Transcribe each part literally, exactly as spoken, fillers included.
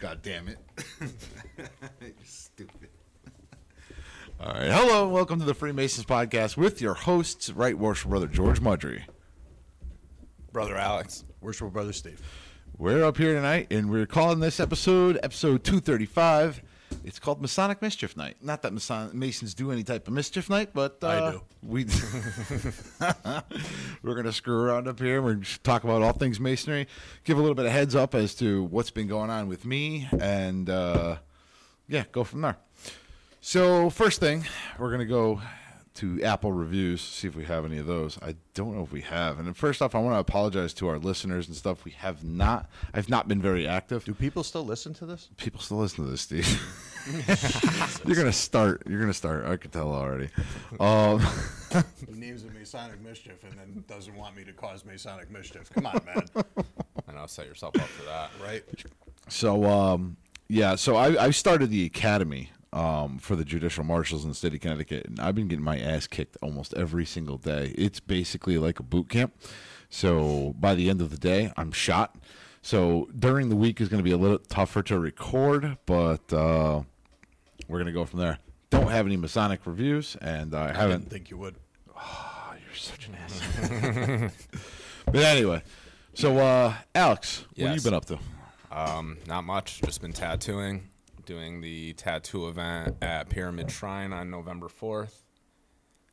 God damn it. You're stupid. All right. Hello and welcome to the Freemasons Podcast with your hosts, Right Worshipful Brother George Mudry. Brother Alex. Worshipful Brother Steve. We're up here tonight and we're calling this episode, episode two thirty-five. It's called Masonic Mischief Night. Not that Mason- Masons do any type of mischief night, but uh, I do. We we're going to screw around up here. We're going to talk about all things Masonry. Give a little bit of heads up as to what's been going on with me, and uh, yeah, go from there. So first thing, we're going to go to Apple reviews, see if we have any of those. I don't know if we have. And first off, I want to apologize to our listeners and stuff. We have not. I've not been very active. Do people still listen to this? People still listen to this, Steve. You're gonna start. You're gonna start. I can tell already. Um, he names it Masonic Mischief and then doesn't want me to cause Masonic mischief. Come on, man. And I'll set yourself up for that, right? So, um, yeah. So I, I started the academy. Um, for the judicial marshals in the state of Connecticut, and I've been getting my ass kicked almost every single day. It's basically like a boot camp. So by the end of the day, I'm shot. So during the week is going to be a little tougher to record, but uh, we're going to go from there. Don't have any Masonic reviews, and I, I haven't. Didn't think you would. Oh, you're such an asshole. But anyway, so uh, Alex, yes. What have you been up to? Um, not much. Just been tattooing. Doing the tattoo event at Pyramid Shrine on November fourth,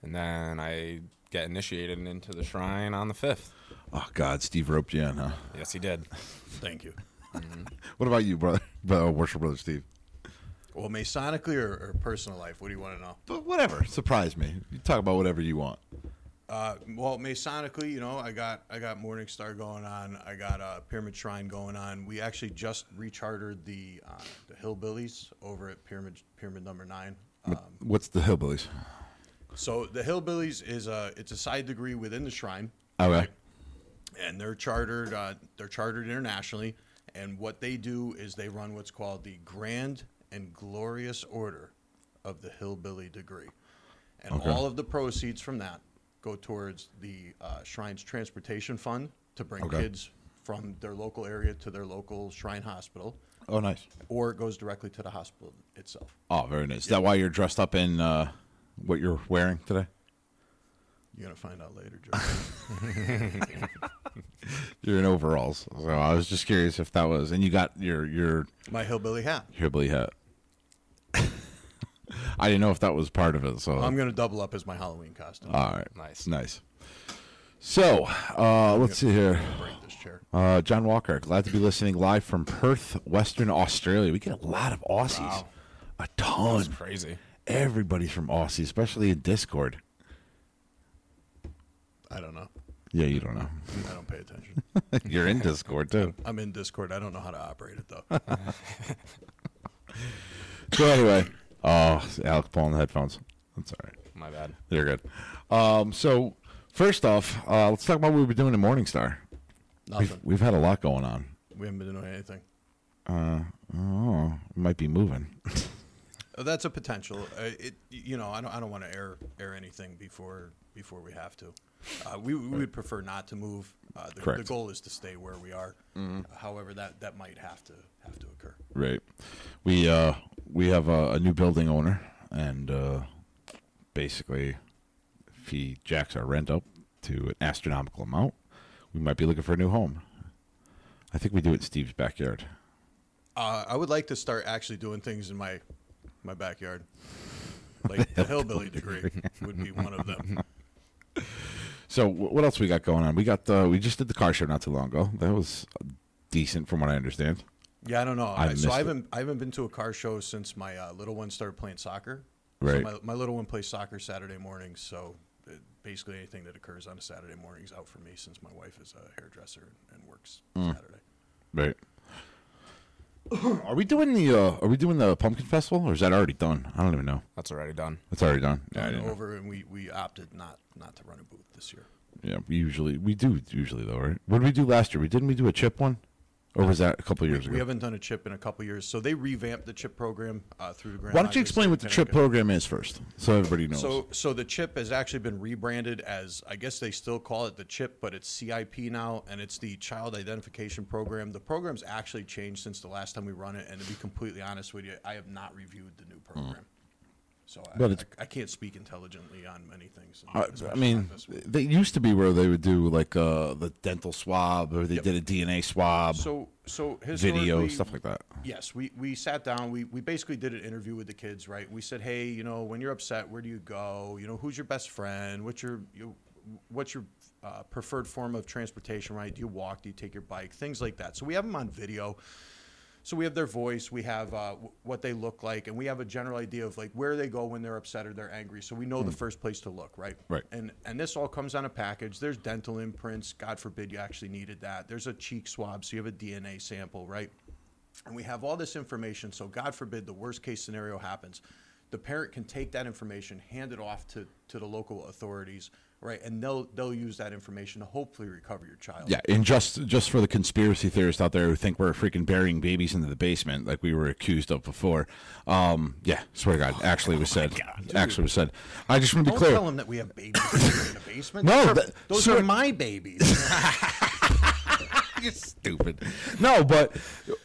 and then I get initiated into the shrine on the fifth. Oh, God, Steve roped you in, huh? Yes, he did. Thank you. Mm-hmm. What about you, brother? Uh, Worship Brother Steve. Well, Masonically or, or personal life? What do you want to know? But whatever. Surprise me. You talk about whatever you want. Uh, well, Masonically, you know, I got I got Morningstar going on. I got uh, Pyramid Shrine going on. We actually just rechartered the uh, the Hillbillies over at Pyramid Pyramid Number Nine. Um, What's the Hillbillies? So the Hillbillies is a it's a side degree within the shrine. Okay. Right? And they're chartered uh, they're chartered internationally. And what they do is they run what's called the Grand and Glorious Order of the Hillbilly Degree, and okay. all of the proceeds from that go towards the uh, Shrine's Transportation Fund to bring okay. kids from their local area to their local Shrine Hospital. Oh, nice. Or it goes directly to the hospital itself. Oh, very nice. Is yeah. that why you're dressed up in uh, what you're wearing today? You're going to find out later, Joe. You're in overalls. So I was just curious if that was. And you got your... your my hillbilly hat. Hillbilly hat. I didn't know if that was part of it, so I'm going to double up as my Halloween costume. All right, nice, nice. So uh, let's see here. Break this chair. Uh, John Walker, glad to be listening live from Perth, Western Australia. We get a lot of Aussies, wow. a ton. That's crazy. Everybody's from Aussie, especially in Discord. I don't know. Yeah, you don't know. I don't pay attention. You're in Discord too. I'm in Discord. I don't know how to operate it though. So anyway. Oh, Alec pulling the headphones. That's all right. My bad. You're good. Um, so, first off, uh, let's talk about what we've been doing in Morningstar. Nothing. We've, we've had a lot going on. We haven't been doing anything. Uh, oh, might be moving. Oh, that's a potential. Uh, it, you know, I don't, I don't want to air air anything before before we have to. Uh, we we would prefer not to move. Uh, the, Correct. The goal is to stay where we are. Mm-hmm. uh, however, that, that might have to have to occur. Right. We uh we have a, a new building owner, and uh, basically, if he jacks our rent up to an astronomical amount, we might be looking for a new home. I think we do it in Steve's backyard. Uh, I would like to start actually doing things in my my backyard. Like the Hillbilly Degree would be one of them. So what else we got going on? We got uh, we just did the car show not too long ago. That was decent, from what I understand. Yeah, I don't know. I so I haven't I haven't been to a car show since my uh, little one started playing soccer. Right. So my, my little one plays soccer Saturday mornings. So basically anything that occurs on a Saturday morning is out for me, since my wife is a hairdresser and works mm. Saturday. Right. Are we doing the uh, Are we doing the pumpkin festival, or is that already done? I don't even know. That's already done. That's already done. Yeah, I over, know. and we, we opted not not to run a booth this year. Yeah, we usually we do usually though, right? What did we do last year? We didn't we do a chip one, or was that a couple of years we, ago? We haven't done a chip in a couple of years, so they revamped the chip program uh, through the Grand. Why don't you explain what the chip program is first, so everybody knows? So so the chip has actually been rebranded as, I guess they still call it the chip, but it's C I P now, and it's the Child Identification Program. The program's actually changed since the last time we run it, and to be completely honest with you, I have not reviewed the new program. Mm. So I, I, I can't speak intelligently on many things. I, I mean, they used to be where they would do like uh, the dental swab, or they yep. did a D N A swab. So, so video, stuff like that. Yes, we, we sat down. We, we basically did an interview with the kids, right? We said, hey, you know, when you're upset, where do you go? You know, who's your best friend? What's your you, what's your uh, preferred form of transportation, right? Do you walk? Do you take your bike? Things like that. So we have them on video. So we have their voice, we have uh, w what they look like, and we have a general idea of like where they go when they're upset or they're angry. So we know mm. the first place to look, right? Right. And and this all comes on a package. There's dental imprints. God forbid you actually needed that. There's a cheek swab, so you have a D N A sample, right? And we have all this information. So God forbid the worst case scenario happens. The parent can take that information, hand it off to to the local authorities, right? And they'll they'll use that information to hopefully recover your child. Yeah, and just just for the conspiracy theorists out there who think we're freaking burying babies into the basement like we were accused of before, um, yeah, swear to God, actually oh was said. God, actually was said. I just want to be clear. Don't tell them that we have babies in the basement. No, those, that, are, those are my babies. You're stupid. No, but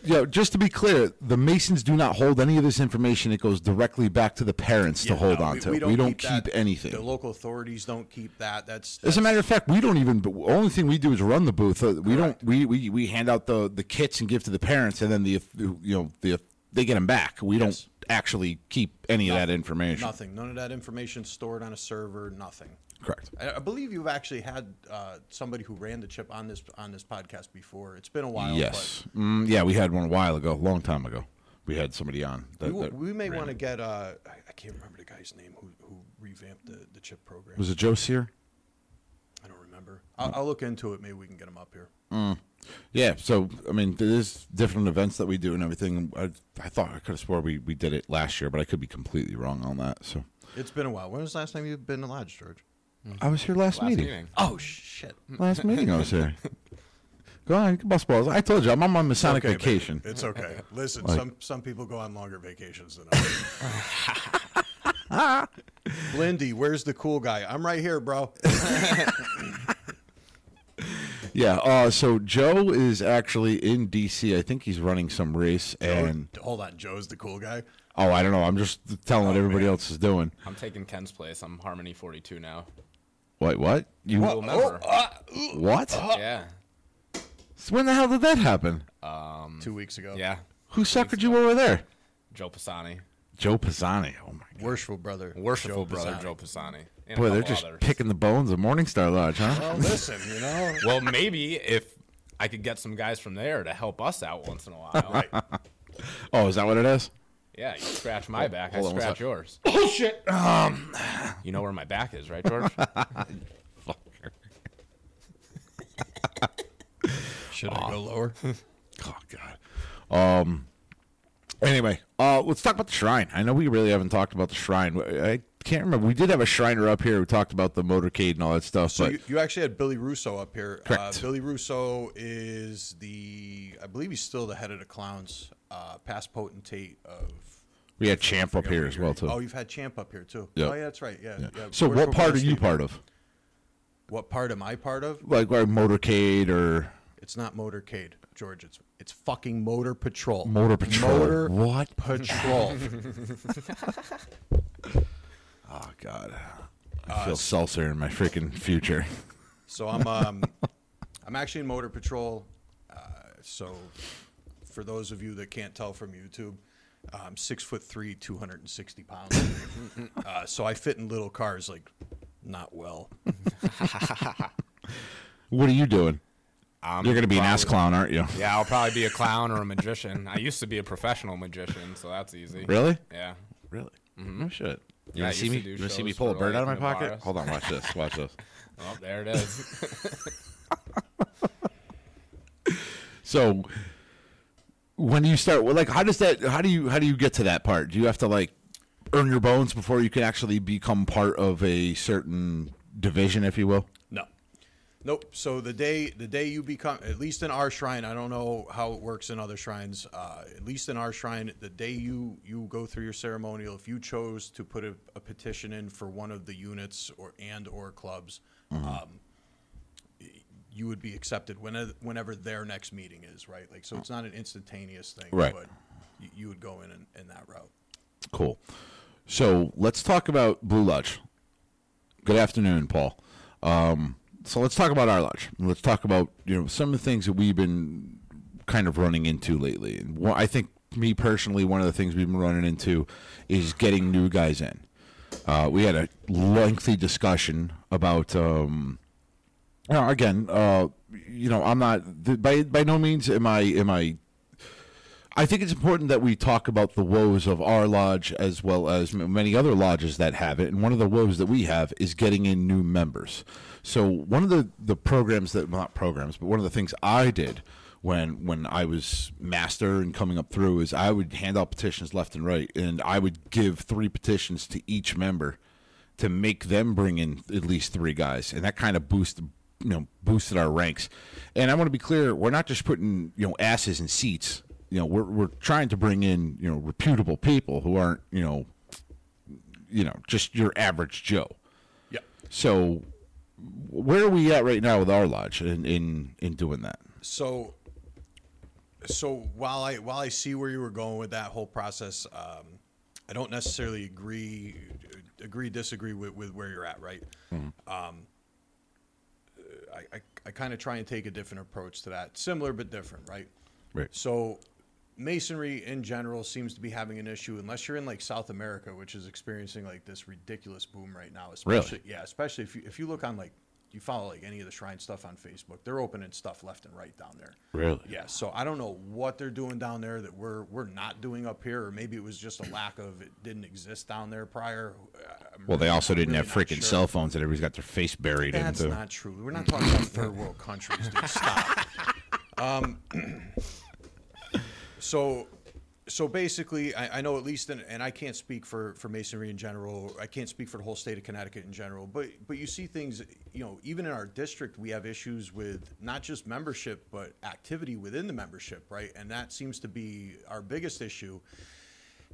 you know, just to be clear, the Masons do not hold any of this information. It goes directly back to the parents yeah, to hold no, on we, to. We don't, we don't keep, keep anything. The local authorities don't keep that. That's, that's as a matter of fact, we don't even. The only thing we do is run the booth. Uh, we don't. We, we we hand out the the kits and give to the parents, and then the you know the they get them back. We yes. don't actually keep any nothing, of that information. Nothing. None of that information stored on a server. Nothing. Correct. I believe you've actually had uh, somebody who ran the chip on this on this podcast before. It's been a while. Yes. But mm, yeah, we had one a while ago, a long time ago. We had somebody on. That, we, that we may want to get, uh, I, I can't remember the guy's name who, who revamped the, the chip program. Was it Joe Sear? I don't remember. I'll, I'll look into it. Maybe we can get him up here. Mm. Yeah, so, I mean, there's different events that we do and everything. I, I thought I could have swore we, we did it last year, but I could be completely wrong on that. So it's been a while. When was the last time you've been to Lodge, George? I was here last, last meeting. meeting. Oh, shit. Last meeting I was here. Go on, you can bust balls. I told you, I'm on my Masonic okay, vacation. It's okay. Listen, like, some, some people go on longer vacations than others. Blindy, where's the cool guy? I'm right here, bro. Yeah, uh, so Joe is actually in D C I think he's running some race. Joe, and hold on, Joe's the cool guy? Oh, I don't know. I'm just telling oh, what everybody man. else is doing. I'm taking Ken's place. I'm Harmony forty-two now. Wait, what? You will never. Oh, uh, what? Uh, yeah. So when the hell did that happen? Um, Two weeks ago. Yeah. Who suckered you over there? Joe Pisani. Joe Pisani. Oh, my God. Worshipful brother. Worshipful brother Joe Pisani. Boy, they're just others. picking the bones of Morningstar Lodge, huh? Well, listen, you know. Well, maybe if I could get some guys from there to help us out once in a while. Right. Oh, is that what it is? Yeah, you scratch my hold, back, hold I on, scratch yours. Oh, shit! Um, you know where my back is, right, George? Fucker. Should I oh. go lower? Oh, God. Um. Anyway, uh, let's talk about the shrine. I know we really haven't talked about the shrine. I can't remember. We did have a Shriner up here who talked about the motorcade and all that stuff. So but you, you actually had Billy Russo up here. Correct. Uh, Billy Russo is the, I believe he's still the head of the clowns, uh, past potentate of. We had Champ up here as well, too. Oh, you've had Champ up here, too. Yep. Oh, yeah, that's right. Yeah. yeah. yeah. So what part are you part of? What part am I part of? Like, like motorcade or... It's not motorcade, George. It's it's fucking motor patrol. Motor patrol. Motor what? Patrol. Oh, God. I uh, feel seltzer in my freaking future. So I'm um, I'm actually in motor patrol. Uh, so for those of you that can't tell from YouTube, I'm six foot three, two hundred sixty pounds. uh, so I fit in little cars like not well. What are you doing? Um, You're going to be probably an ass clown, aren't you? Yeah, I'll probably be a clown or a magician. I used to be a professional magician, so that's easy. Really? Yeah. Really? Mm-hmm. No shit. You want to see me? You want to see me pull a bird out of my pocket? Hold on, watch this. Watch this. Oh, there it is. So, when do you start? Well, like, how does that? How do you? How do you get to that part? Do you have to like earn your bones before you can actually become part of a certain division, if you will? No. Nope. So the day the day you become, at least in our shrine, I don't know how it works in other shrines, uh, at least in our shrine, the day you, you go through your ceremonial, if you chose to put a, a petition in for one of the units or and or clubs, mm-hmm. um, you would be accepted whenever, whenever their next meeting is, right? Like, so it's not an instantaneous thing, right. But you, you would go in, in in that route. Cool. So let's talk about Blue Lodge. Good afternoon, Paul. Um So let's talk about our lodge. Let's talk about, you know, some of the things that we've been kind of running into lately. And wh- I think, me personally, one of the things we've been running into is getting new guys in. Uh, we had a lengthy discussion about, um, you know, again, uh, you know, I'm not, by by no means am I, am I, I think it's important that we talk about the woes of our lodge as well as many other lodges that have it. And one of the woes that we have is getting in new members. So one of the, the programs that, well, not programs, but one of the things I did when when I was master and coming up through is I would hand out petitions left and right, and I would give three petitions to each member to make them bring in at least three guys. And that kind of boosted you know, boosted our ranks. And I want to be clear, we're not just putting, you know, asses in seats. You know, we're we're trying to bring in, you know, reputable people who aren't, you know, you know, just your average Joe. Yeah. So where are we at right now with our lodge in, in, in doing that? So so while I while I see where you were going with that whole process, um, I don't necessarily agree agree disagree with, with where you're at, right? Mm-hmm. Um, I I, I kind of try and take a different approach to that, similar but different, right? Right. So Masonry in general seems to be having an issue unless you're in like South America, which is experiencing like this ridiculous boom right now. Especially, really? Yeah, especially if you, if you look on like, you follow like any of the shrine stuff on Facebook, they're opening stuff left and right down there. Really? Yeah. So I don't know what they're doing down there that we're, we're not doing up here, or maybe it was just a lack of, it didn't exist down there prior. I'm well, really, they also I'm didn't really have freaking sure. cell phones that everybody's got their face buried into. That's not true. We're not talking about third world countries, dude. Stop. Um, so, so basically, I, I know at least, in, and I can't speak for, for Masonry in general. I can't speak for the whole state of Connecticut in general, but, but you see things, you know, even in our district, we have issues with not just membership, but activity within the membership, right? And that seems to be our biggest issue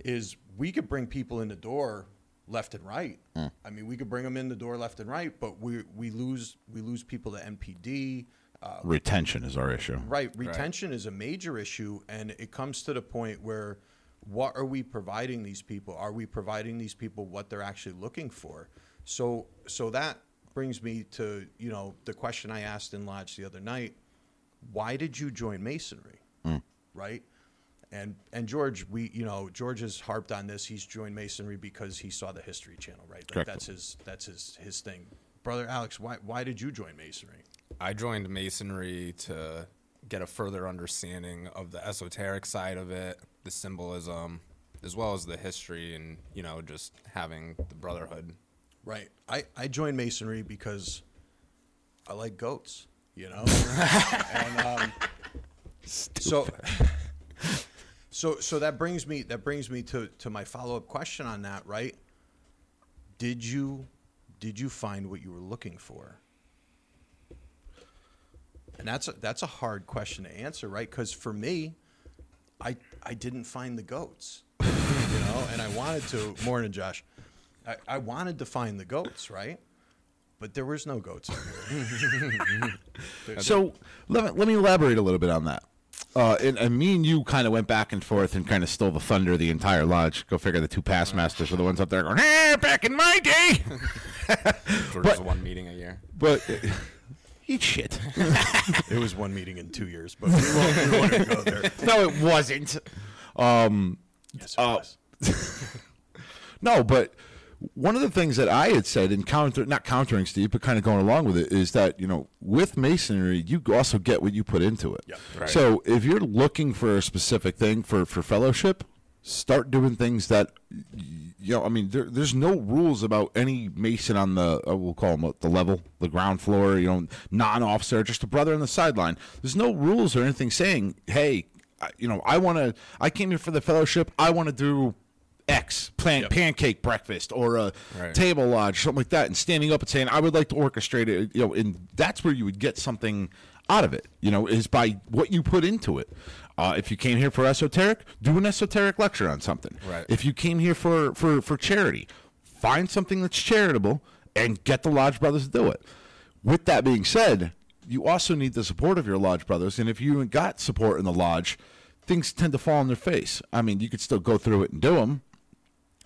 is we could bring people in the door left and right. Mm. I mean, we could bring them in the door left and right, but we, we lose, we lose people to M P D. Uh, retention is our issue. Right. Retention right. is a major issue, and it comes to the point where what are we providing these people? Are we providing these people what they're actually looking for? So so that brings me to, you know, the question I asked in Lodge the other night, why did you join Masonry? Mm. Right? And and George, we you know, George has harped on this. He's joined Masonry because he saw the History Channel, right? Like, that's his that's his, his thing. Brother Alex, why why did you join Masonry? I joined Masonry to get a further understanding of the esoteric side of it, the symbolism, as well as the history and, you know, just having the brotherhood. Right. I, I joined Masonry because I like goats, you know? and, um, so, so, so that brings me, that brings me to, to my follow-up question on that, right? Did you, did you find what you were looking for? And that's a, that's a hard question to answer, right? Because for me, I I didn't find the goats, you know, and I wanted to. Morning, Josh. I, I wanted to find the goats, right? But there was no goats over there. So let, let me elaborate a little bit on that. Uh, and, and me and you kind of went back and forth and kind of stole the thunder of the entire lodge. Go figure, the two past masters are the ones up there going, hey, back in my day. There's one meeting a year. But uh, eat shit. It was one meeting in two years, but we won't, we won't go there. No, it wasn't. Um, yes, it uh, was. No, but... One of the things that I had said, in counter, not countering Steve, but kind of going along with it, is that, you know, with Masonry, you also get what you put into it. Yep, right. So if you're looking for a specific thing for, for fellowship, start doing things that, you know, I mean, there, there's no rules about any Mason on the, uh, we'll call them the level, the ground floor, you know, non-officer, just a brother on the sideline. There's no rules or anything saying, hey, you know, I want to, I came here for the fellowship, I want to do X plan, yep. pancake breakfast or a right. table lodge, something like that, and standing up and saying, I would like to orchestrate it, you know, and that's where you would get something out of it, you know, is by what you put into it. Uh, if you came here for esoteric, do an esoteric lecture on something. Right. If you came here for, for, for charity, find something that's charitable and get the Lodge Brothers to do it. With that being said, you also need the support of your Lodge Brothers, and if you haven't got support in the Lodge, things tend to fall on their face. I mean, you could still go through it and do them,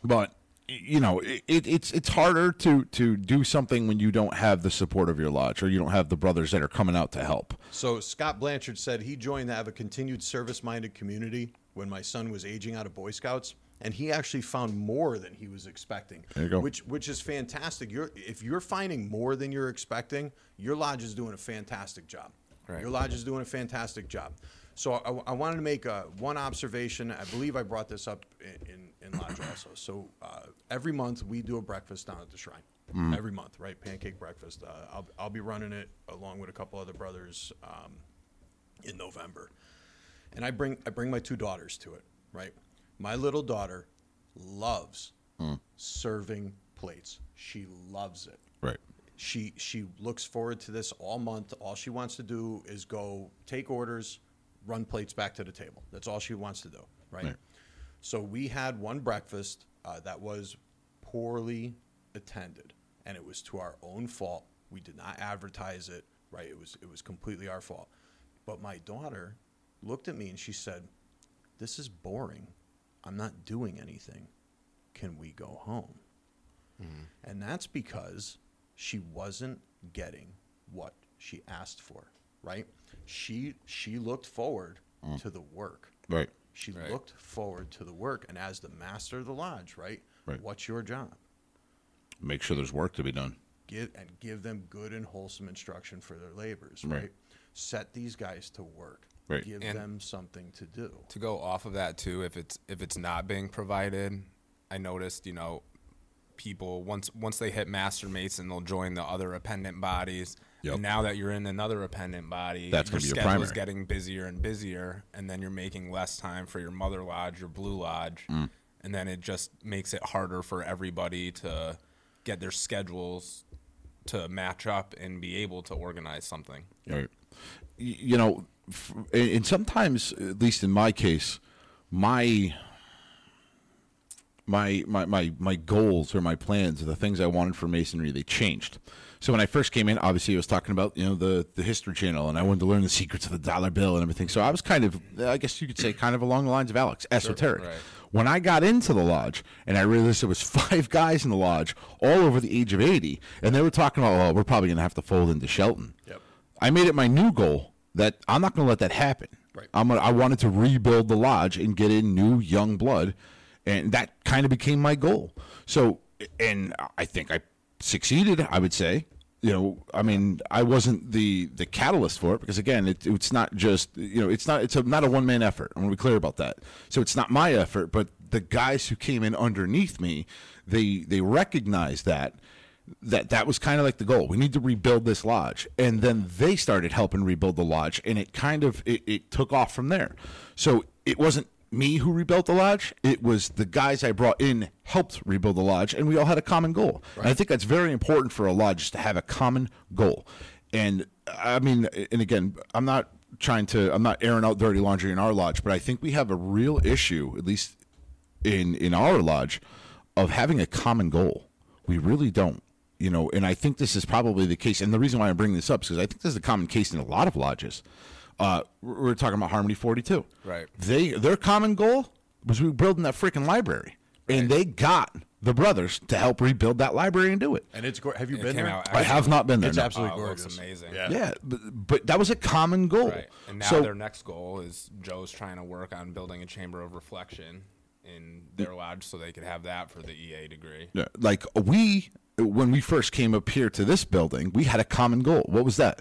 but, you know, it, it, it's it's harder to, to do something when you don't have the support of your lodge or you don't have the brothers that are coming out to help. So Scott Blanchard said he joined to have a continued service-minded community when my son was aging out of Boy Scouts, and he actually found more than he was expecting, there you go. which which is fantastic. You're, if you're finding more than you're expecting, your lodge is doing a fantastic job. Right. Your lodge is doing a fantastic job. So I, I wanted to make uh, one observation. I believe I brought this up in, in, in Lodge also. So uh, every month we do a breakfast down at the Shrine. Mm. Every month, right? Pancake breakfast. Uh, I'll, I'll be running it along with a couple other brothers um, in November. And I bring I bring my two daughters to it, right? My little daughter loves mm. serving plates. She loves it. Right. She, she looks forward to this all month. All she wants to do is go take orders, run plates back to the table. That's all she wants to do, right? Right. So we had one breakfast uh, that was poorly attended, and it was to our own fault. We did not advertise it, right? It was it was completely our fault. But my daughter looked at me and she said, "This is boring. I'm not doing anything. Can we go home?" Mm-hmm. And that's because she wasn't getting what she asked for, right? She she looked forward mm. to the work. Right. She right. looked forward to the work. And as the master of the lodge, right, right, what's your job? Make sure there's work to be done. Give and give them good and wholesome instruction for their labors, right? right? Set these guys to work. Right. Give and them something to do. To go off of that too, if it's if it's not being provided, I noticed, you know, people once once they hit master mates and they'll join the other appendant bodies. Yep. And now that you're in another appendant body, that's your schedule is getting busier and busier, and then you're making less time for your mother lodge, your blue lodge, mm. and then it just makes it harder for everybody to get their schedules to match up and be able to organize something. Yep. Right. You know, and sometimes, at least in my case, my my my my, my goals or my plans, or the things I wanted for Masonry, they changed. So when I first came in, obviously I was talking about, you know, the, the History Channel, and I wanted to learn the secrets of the dollar bill and everything. So I was kind of, I guess you could say, kind of along the lines of Alex, esoteric. Sure, right. When I got into the lodge, and I realized there was five guys in the lodge, all over the age of eighty, and they were talking about, oh, we're probably going to have to fold into Shelton. Yep. I made it my new goal that I'm not going to let that happen. Right. I'm gonna, I wanted to rebuild the lodge and get in new young blood, and that kind of became my goal. So, and I think I succeeded, I would say. You know, I mean, I wasn't the, the catalyst for it because, again, it, it's not just, you know, it's not it's a, not a one-man effort. I want to be clear about that. So it's not my effort, but the guys who came in underneath me, they they recognized that, that that was kind of like the goal. We need to rebuild this lodge. And then they started helping rebuild the lodge, and it kind of it, it took off from there. So it wasn't me who rebuilt the lodge. It was the guys I brought in helped rebuild the lodge, and we all had a common goal. Right. And I think that's very important for a lodge, is to have a common goal. And I mean, and again, I'm not trying to, I'm not airing out dirty laundry in our lodge, but I think we have a real issue, at least in in our lodge, of having a common goal. We really don't. you know, and I think this is probably the case. And the reason why I bring this up is because I think this is a common case in a lot of lodges. Uh, we're talking about Harmony forty-two. Right. They Their common goal was rebuilding that freaking library. Right. And they got the brothers to help rebuild that library and do it. And it's great. Have you it been there? Out, I have not been there. It's no. absolutely oh, gorgeous. It looks amazing. Yeah. yeah but, but that was a common goal. Right. And now so, their next goal is Joe's trying to work on building a chamber of reflection in their lodge so they could have that for the E A degree. Yeah. Like we, when we first came up here to this building, we had a common goal. What was that?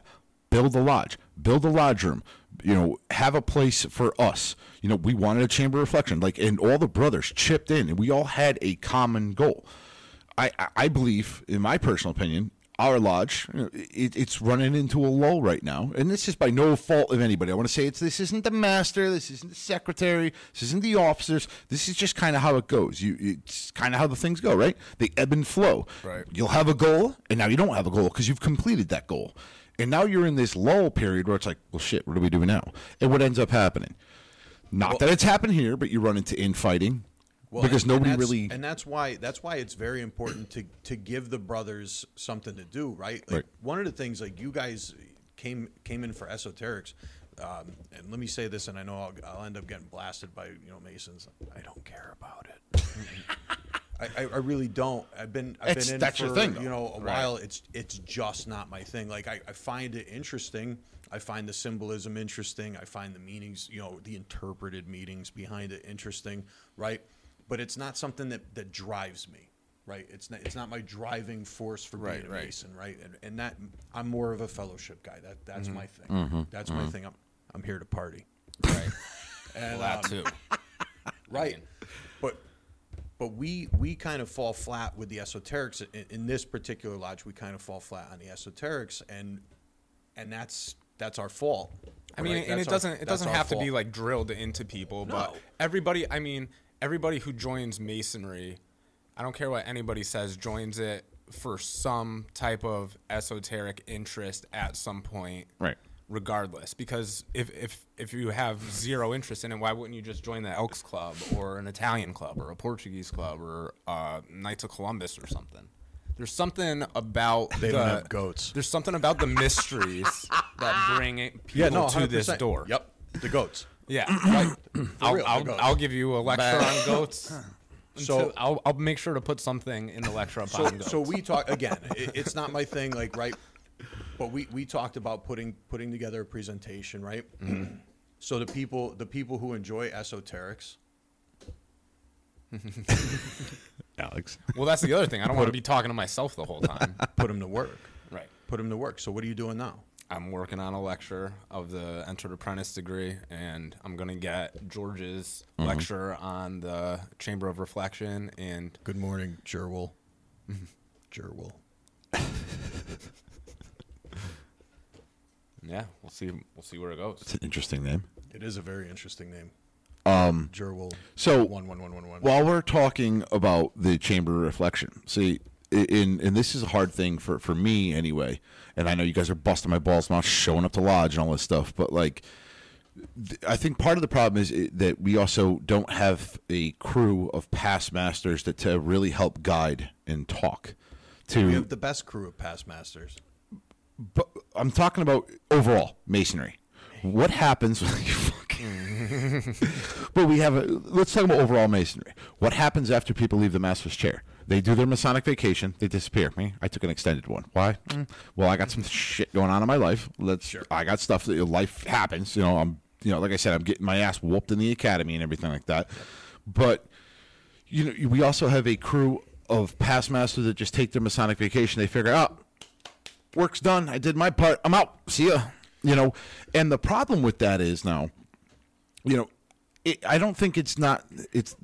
Build a lodge, build a lodge room, you know, have a place for us. You know, we wanted a chamber of reflection, like, and all the brothers chipped in, and we all had a common goal. I, I believe, in my personal opinion, our lodge, you know, it, it's running into a lull right now, and this is by no fault of anybody. I want to say it's this isn't the master, this isn't the secretary, this isn't the officers. This is just kind of how it goes. You, it's kind of how the things go, right? They ebb and flow. Right. You'll have a goal, and now you don't have a goal because you've completed that goal. And now you're in this lull period where it's like, well, shit, what do we do now? And what ends up happening? Not well, that it's happened here, but you run into infighting well, because and, nobody and really. And that's why that's why it's very important to to give the brothers something to do, right? Like, right. One of the things, like, you guys came came in for esoterics, um, and let me say this, and I know I'll, I'll end up getting blasted by you know Masons. I don't care about it. I, I really don't. I've been I've it's, been in that's for your thing, you know a right. while. It's it's just not my thing. Like I, I find it interesting. I find the symbolism interesting. I find the meanings, you know, the interpreted meanings behind it interesting, right? But it's not something that, that drives me, right? It's not it's not my driving force for being right, a right. Mason, right? And, and that I'm more of a fellowship guy. That that's mm-hmm. my thing. Mm-hmm. That's mm-hmm. my thing. I'm I'm here to party, right? and, well, that um, too, right? But. But we, we kind of fall flat with the esoterics. In, in this particular lodge, we kind of fall flat on the esoterics, and and that's that's our fault. I mean, right? and that's it doesn't our, it doesn't have fault. to be like drilled into people, no. but everybody. I mean, everybody who joins Masonry, I don't care what anybody says, joins it for some type of esoteric interest at some point, right? Regardless, because if if if you have zero interest in it, why wouldn't you just join the Elks Club or an Italian club or a Portuguese club or uh, Knights of Columbus or something? There's something about they the, don't have goats. There's something about the mysteries that bring it, people yeah, no, to this door. Yep, the goats. Yeah, like, I'll real, I'll, goats. I'll give you a lecture on goats. So I'll I'll make sure to put something in the lecture upon so, goats. So we talk again. It, it's not my thing. Like right. But we, we talked about putting putting together a presentation, right? Mm-hmm. So the people the people who enjoy esoterics, Alex. Well, that's the other thing. I don't want to be talking to myself the whole time. Put them to work, right? Put them to work. So what are you doing now? I'm working on a lecture of the entered apprentice degree, and I'm gonna get George's mm-hmm. lecture on the Chamber of Reflection. And good morning, Jerwill. Jerwill. Yeah, we'll see. We'll see where it goes. It's an interesting name. It is a very interesting name. Um, Jerwill. So one, one, one, one, one. While we're talking about the Chamber of Reflection, see, in and this is a hard thing for for me anyway. And I know you guys are busting my balls not showing up to lodge and all this stuff, but like, th- I think part of the problem is that we also don't have a crew of past masters that to really help guide and talk. To we have the best crew of past masters. But I'm talking about overall masonry. What happens when you fucking But we have a let's talk about overall masonry. What happens after people leave the master's chair? They do their Masonic vacation, they disappear. Me, I took an extended one. Why? Well, I got some shit going on in my life. Let's sure. I got stuff that life happens, you know, I'm you know, like I said, I'm getting my ass whooped in the academy and everything like that. Yep. But you know, we also have a crew of past masters that just take their Masonic vacation, they figure out work's done. I did my part. I'm out. See ya. You know, and the problem with that is now, you know, it, I don't think it's not, it's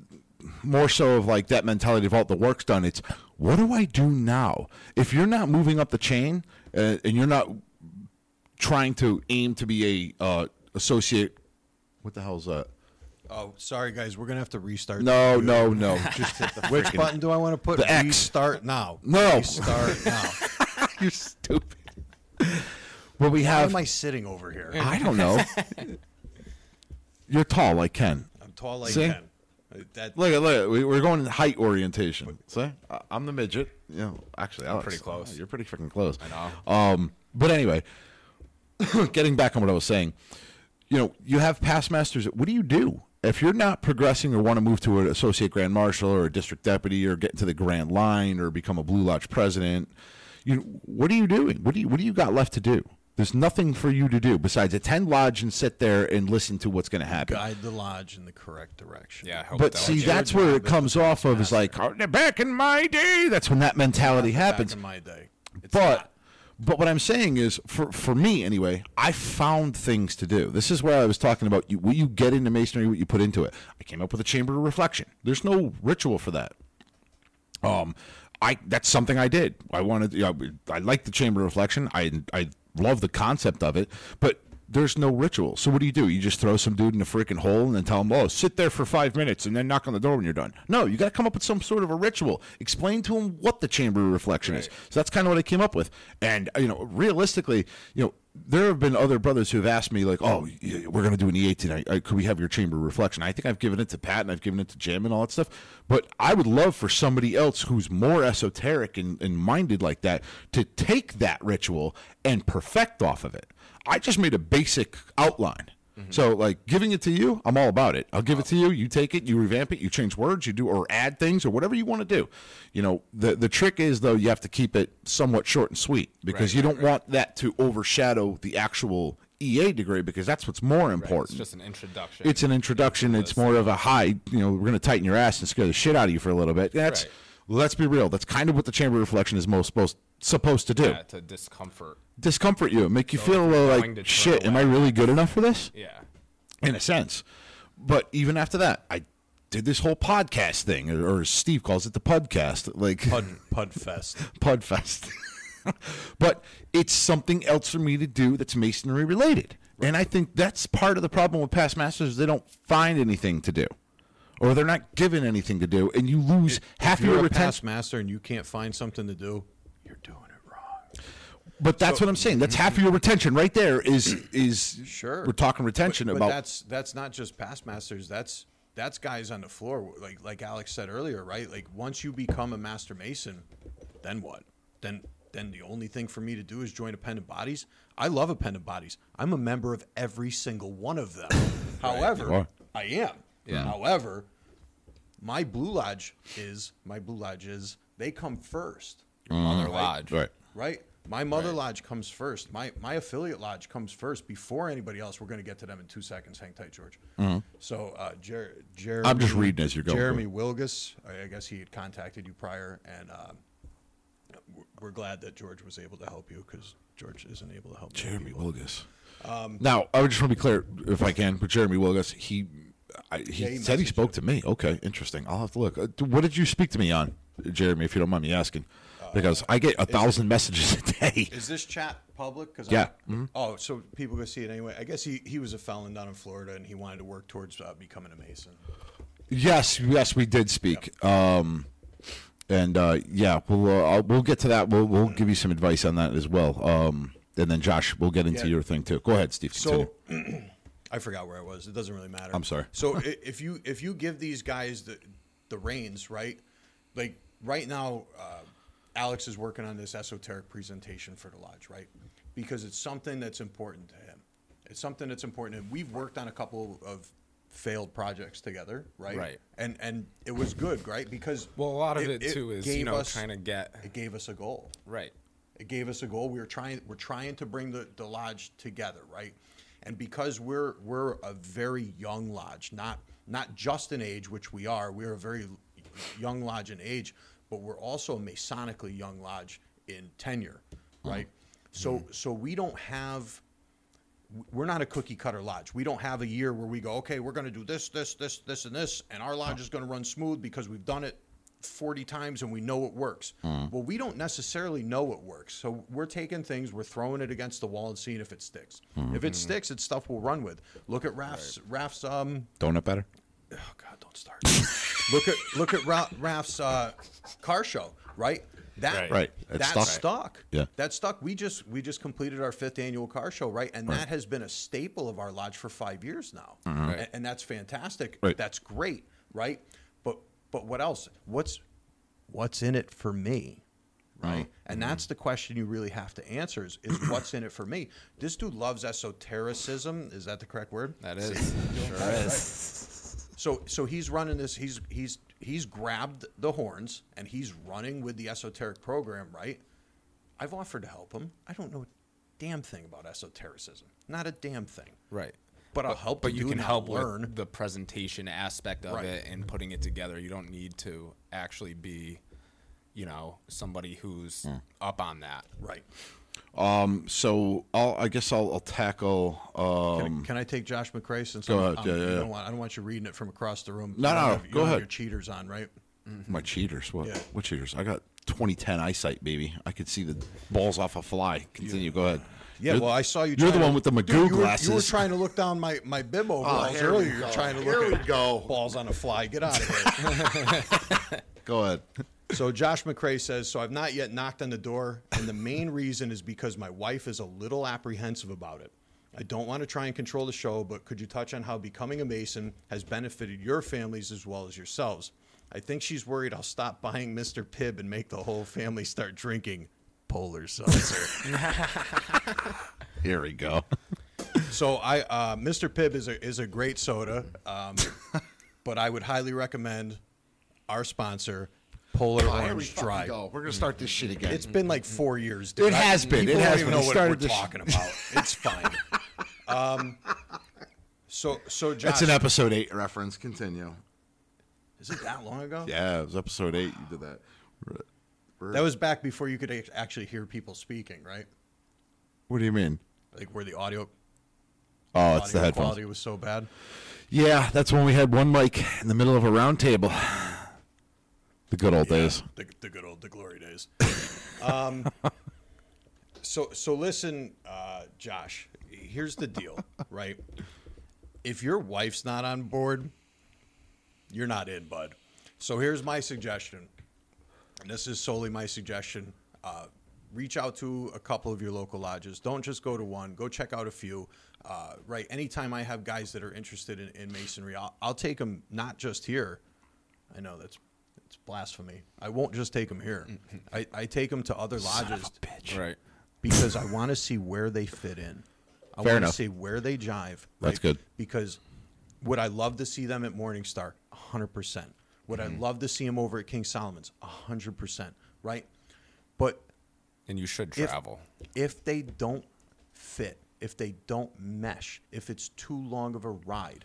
more so of like that mentality of all the work's done. It's what do I do now? If you're not moving up the chain uh, and you're not trying to aim to be a uh, associate, what the hell is that? Oh, sorry, guys. We're going to have to restart. No, no, no. Just hit the Which freaking, button do I want to put? The X. Restart now. No. Restart now. You're stupid. Well, we have. Why am I sitting over here? I don't know. You're tall like Ken. I'm tall like See? Ken. That, look at look, we, we're going in height orientation. So I'm the midget. You know, actually, Alex, I'm pretty close. Oh, you're pretty freaking close. I know. Um, but anyway, getting back on what I was saying, you know, you have past masters. What do you do if you're not progressing or want to move to an associate grand marshal or a district deputy or get into the grand line or become a Blue Lodge president? You, what are you doing? What do you what do you got left to do? There's nothing for you to do besides attend lodge and sit there and listen to what's going to happen. Guide the lodge in the correct direction. Yeah, I hope but that see, that's where it comes off of is like, oh, back in my day. That's when that mentality yeah, happens. Back in my day. It's but not. But what I'm saying is, for, for me anyway, I found things to do. This is where I was talking about you, what you get into masonry, what you put into it. I came up with a chamber of reflection. There's no ritual for that. Um, I that's something I did. I wanted. You know, I liked the chamber of reflection. I I. Love the concept of it, but there's no ritual. So what do you do? You just throw some dude in a freaking hole and then tell him, oh, sit there for five minutes and then knock on the door when you're done. No, you got to come up with some sort of a ritual. Explain to him what the chamber of reflection right. is. So that's kind of what I came up with. And, you know, realistically, you know, there have been other brothers who have asked me, like, oh, we're going to do an E eight tonight. Could we have your chamber of reflection? I think I've given it to Pat and I've given it to Jim and all that stuff. But I would love for somebody else who's more esoteric and, and minded like that to take that ritual and perfect off of it. I just made a basic outline. Mm-hmm. So, like, giving it to you, I'm all about it. I'll give wow. it to you. You take it. You revamp it. You change words. You do or add things or whatever you want to do. You know, the the trick is, though, you have to keep it somewhat short and sweet because right, you don't right. want that to overshadow the actual E A degree because that's what's more important. Right. It's just an introduction. It's an introduction. It's, it's more of a high, you know, we're going to tighten your ass and scare the shit out of you for a little bit. That's, right. Let's be real. That's kind of what the chamber of reflection is most supposed supposed to do. Yeah, to discomfort. Discomfort you, make you so feel a little like, shit, away. Am I really good enough for this? Yeah. In a sense. But even after that, I did this whole podcast thing, or, or Steve calls it the podcast. Like, Pud, Pudfest. Pudfest. But it's something else for me to do that's masonry related. Right. And I think that's part of the problem with past masters. They don't find anything to do. Or they're not given anything to do, and you lose if, half if your retention. If you're a past master and you can't find something to do, you're doing it wrong. But that's so, what I'm saying. That's half of your retention right there is is sure. We're talking retention but, but about. But that's that's not just past masters. That's that's guys on the floor. Like like Alex said earlier, right? Like once you become a master mason, then what? Then then the only thing for me to do is join Appendant Bodies. I love Appendant Bodies. I'm a member of every single one of them. However, right. I am. Yeah. However, my Blue Lodge is, my Blue Lodge is, they come first. Mm, Mother Lodge. Right. Right. My Mother right. Lodge comes first. My my affiliate lodge comes first before anybody else. We're going to get to them in two seconds. Hang tight, George. Mm-hmm. So, uh, Jer- Jer- I'm just reading as you're going. Jeremy Wilgus, I guess he had contacted you prior, and uh, we're glad that George was able to help you because George isn't able to help Jeremy Wilgus. Um, now, I just want to be clear, if I can, but Jeremy Wilgus, he... I, he, yeah, he said he spoke him. to me. Okay, interesting. I'll have to look. Uh, what did you speak to me on, Jeremy, if you don't mind me asking? Uh, because I get a thousand it, messages a day. Is this chat public? Cause yeah. Mm-hmm. Oh, so people can see it anyway. I guess he, he was a felon down in Florida, and he wanted to work towards uh, becoming a Mason. Yes, yes, we did speak. Yep. Um, and, uh, yeah, we'll uh, I'll, we'll get to that. We'll, we'll give you some advice on that as well. Um, and then, Josh, we'll get into yeah. your thing, too. Go ahead, Steve. Continue. So, I forgot where I was. It doesn't really matter. I'm sorry. So if you if you give these guys the the reins, right? Like right now, uh, Alex is working on this esoteric presentation for the lodge, right? Because it's something that's important to him. It's something that's important. And we've worked on a couple of failed projects together, right? Right. And and it was good, right? Because well, a lot of it, it too it is you know kind of get it gave us a goal, right? It gave us a goal. We were trying we're trying to bring the, the lodge together, right? And because we're we're a very young lodge, not not just in age, which we are, we're a very young lodge in age, but we're also a Masonically young lodge in tenure, right? Mm-hmm. So so we don't have, we're not a cookie cutter lodge. We don't have a year where we go, okay, we're going to do this, this, this, this, and this, and our lodge is going to run smooth because we've done it forty times and we know it works. Mm-hmm. Well, we don't necessarily know it works. So we're taking things, we're throwing it against the wall and seeing if it sticks. Mm-hmm. If it sticks, it's stuff we'll run with. Look at Raf's right. Raf's um Donut Better. Oh God, don't start. look at look at Ra- Raf's uh car show, right? That right. That stuck. stuck. Yeah. That stuck. We just we just completed our fifth annual car show, right? And right. that has been a staple of our lodge for five years now. Mm-hmm. Right. And, and that's fantastic. Right. That's great. right? But but what else? What's what's in it for me, right? Mm-hmm. And that's the question you really have to answer is, is what's in it for me? This dude loves esotericism. Is that the correct word? That is. Sure is. Right? So so he's running this. He's he's he's grabbed the horns and he's running with the esoteric program, right? I've offered to help him. I don't know a damn thing about esotericism. Not a damn thing. Right. But I'll help but, but you can help learn with the presentation aspect of right. it and putting it together. You don't need to actually be, you know, somebody who's mm. up on that. Right. Um, so I'll, I guess I'll, I'll tackle. Um, can, I, can I take Josh McCray? Since go I'm, ahead. I'm, yeah, yeah. Don't want, I don't want you reading it from across the room. No, no, have, go ahead. Your cheaters on, right? Mm-hmm. My cheaters? What? Yeah. What cheaters? I got twenty ten eyesight, baby. I could see the balls off a fly. Continue. Yeah. Go ahead. Yeah, you're, well, I saw you. You're the one to, with the Magoo dude, you were, glasses. You were trying to look down my my bib overalls oh, earlier. You're trying to look here at go. balls on a fly. Get out of here. Go ahead. So Josh McCray says, so I've not yet knocked on the door, and the main reason is because my wife is a little apprehensive about it. I don't want to try and control the show, but could you touch on how becoming a Mason has benefited your families as well as yourselves? I think she's worried I'll stop buying Mister Pibb and make the whole family start drinking Polar seltzer. Here we go. So I, uh, Mister Pibb is a is a great soda, um, but I would highly recommend our sponsor, Polar oh, Orange we Dry. Go. We're gonna start this shit again. It's been like four years. Dude. It has I, been. It has been. Know we what we're talking sh- about. It's fine. um, so so Josh, that's an episode eight reference. Continue. Is it that long ago? Yeah, it was episode eight. You did that. That was back before you could actually hear people speaking, right? What do you mean? Like where the audio Oh, audio it's the headphones. Quality was so bad. Yeah, that's when we had one mic in the middle of a round table. The good old yeah, days. The, the good old, the glory days. um, so, so listen, uh, Josh, here's the deal, right? If your wife's not on board, you're not in, bud. So here's my suggestion. And this is solely my suggestion. Uh, reach out to a couple of your local lodges. Don't just go to one. Go check out a few. Uh, right. Anytime I have guys that are interested in, in masonry, I'll, I'll take them not just here. I know that's it's blasphemy. I won't just take them here. Mm-hmm. I, I take them to other Son lodges. Of a bitch. Right. Because I want to see where they fit in. I want to see where they jive. Right? That's good. Because would I love to see them at Morningstar? one hundred percent. Would mm-hmm. I love to see him over at King Solomon's? one hundred percent, right? But and you should travel. If, if they don't fit, if they don't mesh, if it's too long of a ride,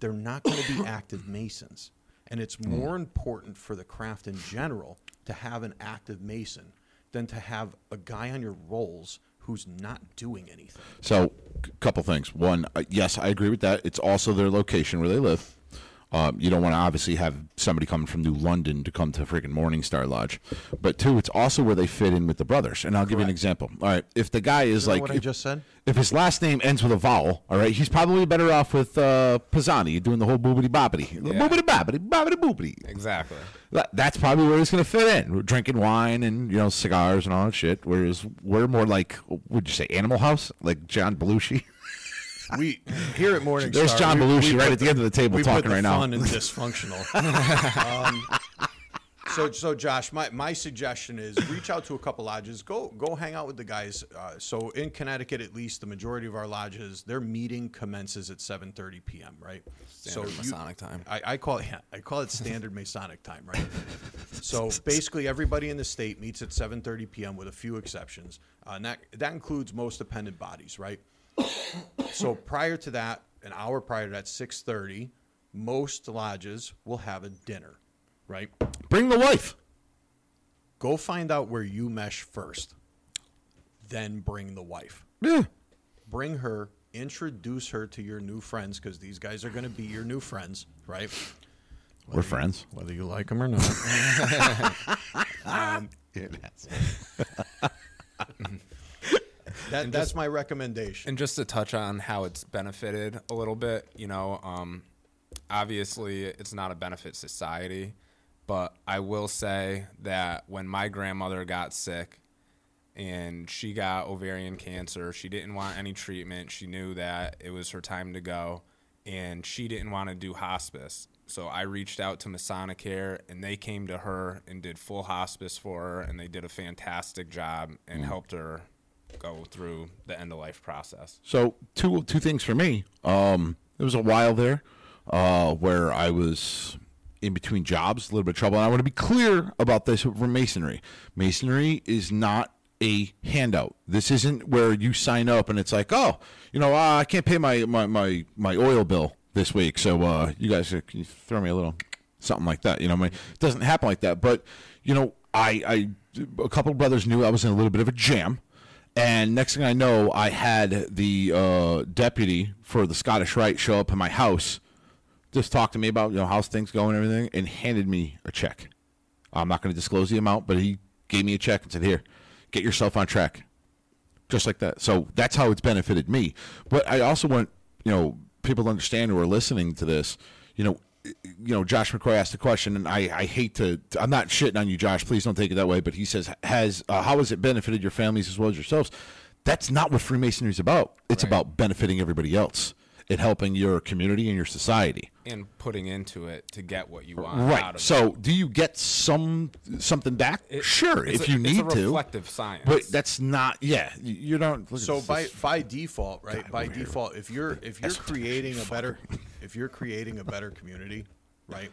they're not going to be active Masons. And it's more mm. important for the craft in general to have an active Mason than to have a guy on your rolls who's not doing anything. So a couple things. One, uh, yes, I agree with that. It's also their location where they live. Um, you don't want to obviously have somebody coming from New London to come to freaking Morningstar Lodge. But, two, it's also where they fit in with the brothers. And I'll Correct. give you an example. All right, if the guy is you know like... what I if, just said? If his last name ends with a vowel, all right, he's probably better off with uh, Pisani doing the whole boobity-bobbity. Yeah. Boobity-bobbity-bobbity-boobity. Exactly. That's probably where he's going to fit in. We're drinking wine and, you know, cigars and all that shit. Whereas we're more like, would you say, Animal House? Like John Belushi? We here at Morningstar. There's John Belushi right at the, the end of the table we talking put the right fun now. And dysfunctional. um, so, so Josh, my, my suggestion is reach out to a couple lodges. Go go hang out with the guys. Uh, so in Connecticut, at least the majority of our lodges, their meeting commences at seven thirty p.m. Right? Standard so Masonic you, time. I, I call it yeah, I call it standard Masonic time. Right. So basically, everybody in the state meets at seven thirty p.m. with a few exceptions, uh, and that that includes most dependent bodies. Right. So prior to that, an hour prior to that, six thirty, most lodges will have a dinner, right? Bring the wife. Go find out where you mesh first, then bring the wife. Yeah. Bring her, introduce her to your new friends, because these guys are going to be your new friends, right? Whether We're friends. You, whether you like them or not. um, yeah, that's That, that's just my recommendation. And just to touch on how it's benefited a little bit, you know, um, obviously it's not a benefit society, but I will say that when my grandmother got sick and she got ovarian cancer, she didn't want any treatment. She knew that it was her time to go. and she didn't want to do hospice. So I reached out to Masonicare, and they came to her and did full hospice for her, and they did a fantastic job and mm. helped her go through the end-of-life process. So two two things for me. Um, there was a while there uh, where I was in between jobs, a little bit of trouble, and I want to be clear about this for Masonry. Masonry is not a handout. This isn't where you sign up and it's like, oh, you know, uh, I can't pay my, my, my, my oil bill this week, so uh, you guys can you throw me a little something like that. You know, I mean, it doesn't happen like that. But, you know, I, I a couple of brothers knew I was in a little bit of a jam. And next thing I know, I had the uh, deputy for the Scottish Rite show up at my house, just talk to me about, you know, how's things going and everything, and handed me a check. I'm not going to disclose the amount, but he gave me a check and said, here, get yourself on track. Just like that. So that's how it's benefited me. But I also want, you know, people to understand who are listening to this, you know, you know, Josh McCray asked the question, and I, I hate to, I'm not shitting on you, Josh, please don't take it that way, but he says, has uh, how has it benefited your families as well as yourselves? That's not what Freemasonry is about. It's right. about benefiting everybody else and helping your community and your society. And putting into it to get what you want right. out of so, it. Right. So do you get some something back? It, sure, if a, you need to. It's a reflective to, science. But that's not, yeah, you, you don't. Look so at by, by default, right, God, by default, here. if you're if you're that's creating a better... If you're creating a better community, right,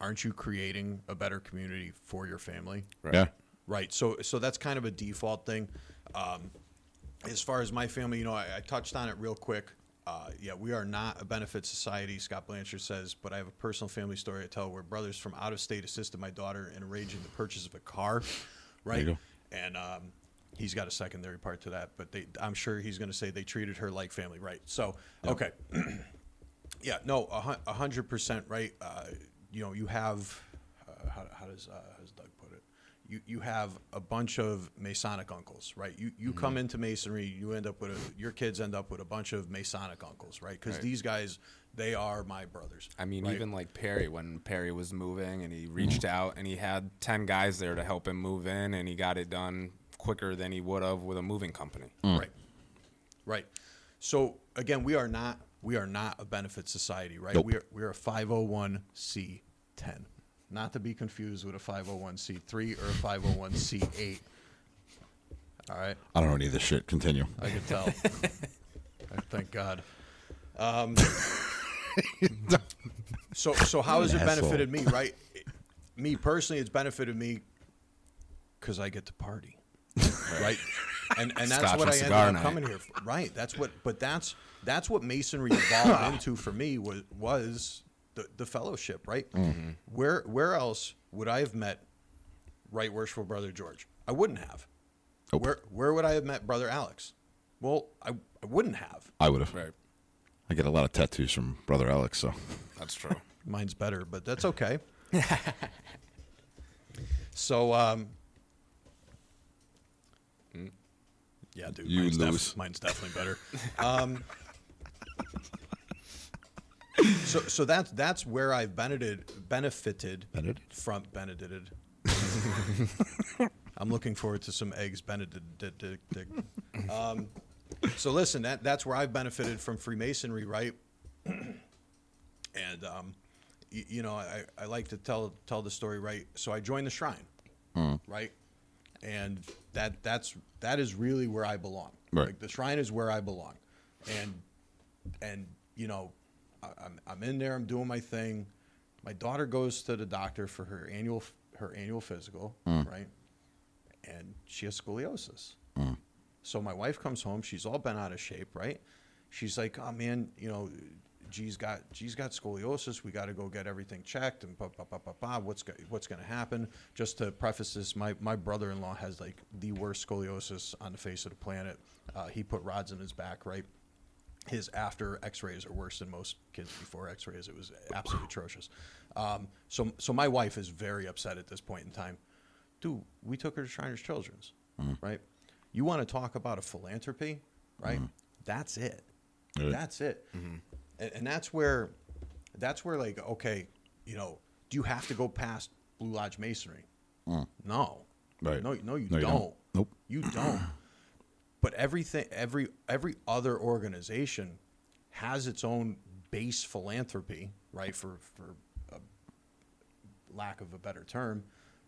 aren't you creating a better community for your family? Right. Yeah. Right. So so that's kind of a default thing. Um, as far as my family, you know, I, I touched on it real quick. Uh, yeah, we are not a benefit society, Scott Blanchard says, but I have a personal family story I tell where brothers from out of state assisted my daughter in arranging the purchase of a car, right? There you go. And um, he's got a secondary part to that, but they, I'm sure he's going to say they treated her like family, right? So, yep. Okay. Yeah, no, a hundred percent, right? Uh, you know, you have, uh, how, how does uh, how does Doug put it? You you have a bunch of Masonic uncles, right? You you mm-hmm. come into Masonry, you end up with a, your kids end up with a bunch of Masonic uncles, right? Because right. these guys, they are my brothers. I mean, right? Even like Perry, when Perry was moving, and he reached out, and he had ten guys there to help him move in, and he got it done quicker than he would have with a moving company. Mm. Right, right. So again, we are not. We are not a benefit society, right? Nope. We are we are a five oh one c ten, not to be confused with a five oh one c three or a five oh one c eight. All right. I don't know any of this shit. Continue. I can tell. Thank God. Um, so so how has it benefited me, right? It, me personally, it's benefited me because I get to party, right? And and that's Scotch what I ended up night. coming here for. Right. That's what but that's that's what Masonry evolved into for me was was the, the fellowship, right? Mm-hmm. Where where else would I have met Right Worshipful Brother George? I wouldn't have. Nope. Where where would I have met Brother Alex? Well, I I wouldn't have. I would have. Right. I get a lot of tattoos from Brother Alex, so that's true. Mine's better, but that's okay. so um Yeah, dude, you mine's, def- mine's definitely better. Um, so, so that's that's where I've benefited, benefited Benedict? from benefited. I'm looking forward to some eggs Benedict. Um, so, listen, that that's where I've benefited from Freemasonry, right? And um, you, you know, I, I like to tell tell the story, right? So I joined the shrine, mm. right? And that that's that is really where I belong. Right. Like the shrine is where I belong, and and you know, I, I'm I'm in there. I'm doing my thing. My daughter goes to the doctor for her annual her annual physical, mm. right? And she has scoliosis. Mm. So my wife comes home. She's all bent out of shape, right? She's like, oh man, you know, G's got G's got scoliosis. We got to go get everything checked and blah, blah, blah, blah, blah. What's go, what's going to happen? Just to preface this, my, my brother-in-law has like the worst scoliosis on the face of the planet. Uh, he put rods in his back, right? His after X-rays are worse than most kids before X-rays. It was absolutely atrocious. Um, so so my wife is very upset at this point in time. Dude, we took her to Shriner's Children's, mm. right? You want to talk about a philanthropy, right? Mm. That's it. Really? That's it. Mm-hmm. And that's where, that's where like, okay, you know, do you have to go past Blue Lodge Masonry? Mm. No. Right. No, no, you, no don't. you don't. Nope. You don't. But everything, every every other organization has its own base philanthropy, right, for, for a lack of a better term,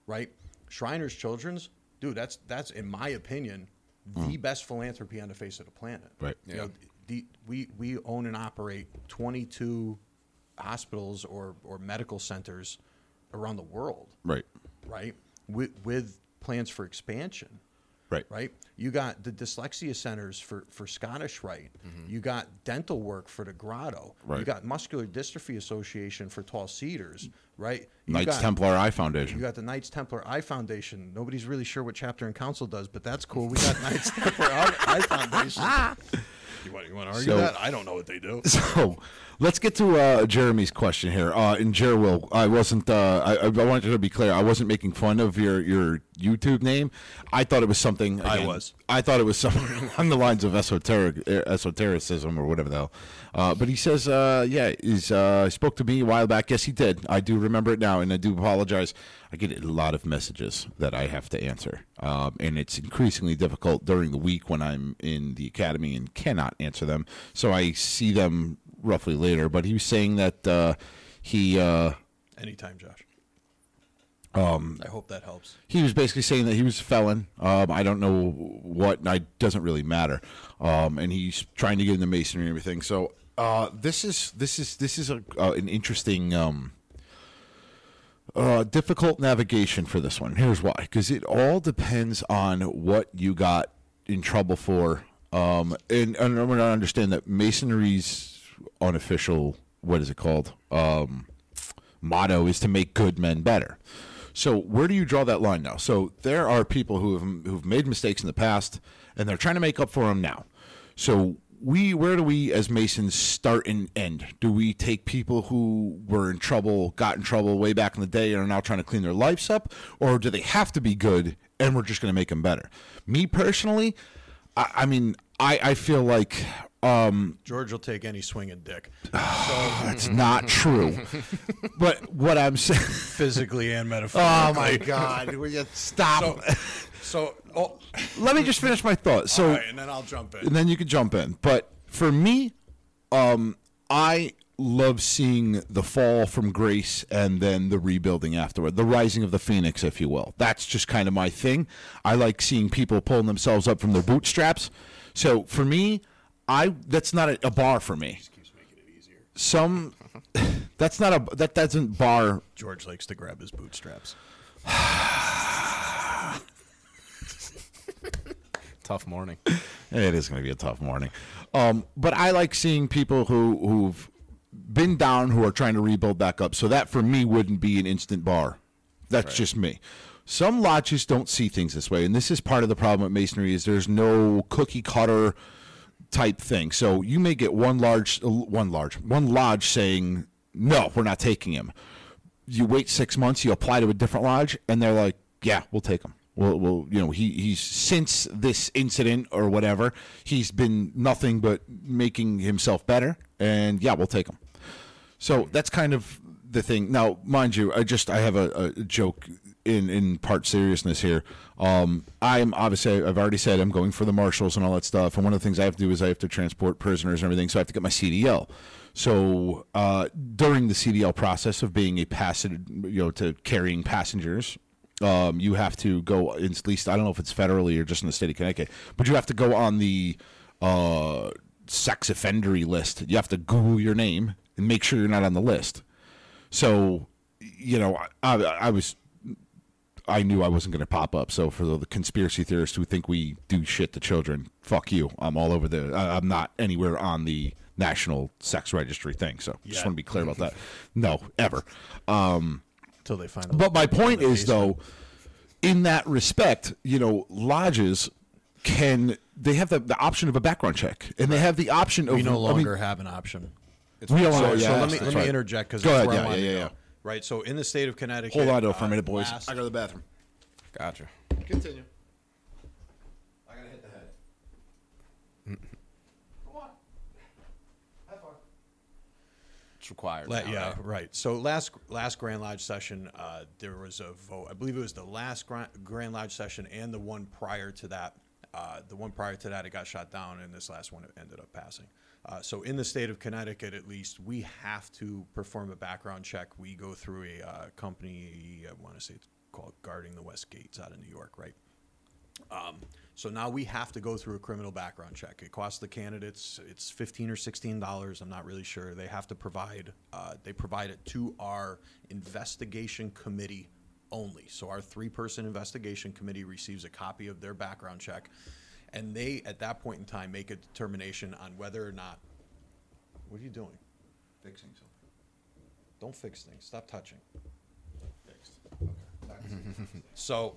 right? Shriner's Children's, dude, that's, that's in my opinion, the mm. best philanthropy on the face of the planet. Right. You yeah. know, the, we, we own and operate twenty-two hospitals or, or medical centers around the world. Right. Right. With, with plans for expansion. Right. Right. You got the dyslexia centers for, for Scottish Rite. Mm-hmm. You got dental work for the Grotto. Right. You got Muscular Dystrophy Association for Tall Cedars. Right. You Knights got, Templar Eye Foundation. You got the Knights Templar Eye Foundation. Nobody's really sure what chapter and council does, but that's cool. We got Knights Templar Eye Foundation. You want, you want to argue so, that? I don't know what they do. So let's get to uh, Jeremy's question here. Uh, in Jerwill, I wasn't. Uh, I, I wanted to be clear. I wasn't making fun of your, your YouTube name. I thought it was something. Again, I was. I thought it was something along the lines of esoteric esotericism or whatever the hell. Uh, but he says, uh, yeah, he's uh, spoke to me a while back. Yes, he did. I do remember it now, and I do apologize. I get a lot of messages that I have to answer, um, and it's increasingly difficult during the week when I'm in the academy and cannot answer them. So I see them roughly later. But he was saying that uh, he uh, anytime, Josh. Um, I hope that helps. He was basically saying that he was a felon. Um, I don't know what. It doesn't really matter. Um, and he's trying to get into masonry and everything. So uh, this is this is this is a, uh, an interesting. Um, Uh, difficult navigation for this one. Here's why. Because it all depends on what you got in trouble for. Um, and, and I'm going to understand that Masonry's unofficial, what is it called, um, motto is to make good men better. So where do you draw that line now? So there are people who have who've made mistakes in the past, and they're trying to make up for them now. So we, where do we as Masons start and end? Do we take people who were in trouble, got in trouble way back in the day and are now trying to clean their lives up? Or do they have to be good and we're just going to make them better? Me personally, I, I mean, I, I feel like... Um, George will take any swinging dick. Oh, so. That's not true. But what I'm saying... Physically and metaphorically. Oh, my God. We just stop. So, so oh. Let me just finish my thought. So, all right, and then I'll jump in. And then you can jump in. But for me, um, I love seeing the fall from grace and then the rebuilding afterward. The rising of the phoenix, if you will. That's just kind of my thing. I like seeing people pulling themselves up from their bootstraps. So for me... I that's not a, a bar for me. Just keeps making it easier. Some that's not a that doesn't bar. George likes to grab his bootstraps. Tough morning. It is going to be a tough morning. Um, but I like seeing people who who've been down who are trying to rebuild back up. So that for me wouldn't be an instant bar. That's right. Just me. Some lodges don't see things this way, and this is part of the problem with Masonry is there's no cookie cutter type thing. So you may get one large, one large, one lodge saying, no, we're not taking him. You wait six months, you apply to a different lodge, and they're like, yeah, we'll take him. Well, we'll you know, he, he's since this incident or whatever, he's been nothing but making himself better, and yeah, we'll take him. So that's kind of the thing. Now, mind you, I just, I have a, a joke in, in part seriousness here. Um, I'm obviously, I've already said I'm going for the marshals and all that stuff. And one of the things I have to do is I have to transport prisoners and everything. So I have to get my C D L. So uh, during the C D L process of being a passenger, you know, to carrying passengers, um, you have to go, at least, I don't know if it's federally or just in the state of Connecticut, but you have to go on the uh, sex offendery list. You have to Google your name and make sure you're not on the list. So, you know, I, I was, I knew I wasn't going to pop up. So for the conspiracy theorists who think we do shit to children, fuck you. I'm all over the, I'm not anywhere on the national sex registry thing. So yeah. Just want to be clear about that. No, ever. Um, Until they find out. But my point is, though, in that respect, you know, lodges can, they have the, the option of a background check. And right. They have the option of. We no longer I mean, have an option. It's we don't so, yeah, so let me let me right. interject because that's where yeah, I'm yeah, yeah, yeah. Right, so in the state of Connecticut. Hold on to it for a minute, boys. Last... I go to the bathroom. Gotcha. Continue. I gotta hit the head. Mm-hmm. Come on. That far. It's required. Let, now, yeah, right. right. So last last Grand Lodge session, uh, there was a vote. I believe it was the last Grand Lodge session and the one prior to that. Uh, the one prior to that, it got shot down, and this last one ended up passing. Uh, so in the state of Connecticut, at least, we have to perform a background check. We go through a uh, company, I want to say it's called Guarding the West Gates out of New York, right? Um, so now we have to go through a criminal background check. It costs the candidates, it's fifteen or sixteen dollars, I'm not really sure. They have to provide, uh, they provide it to our investigation committee only. So our three-person investigation committee receives a copy of their background check, and they, at that point in time, make a determination on whether or not, what are you doing? Fixing something. Don't fix things, stop touching. Fixed. Okay. So,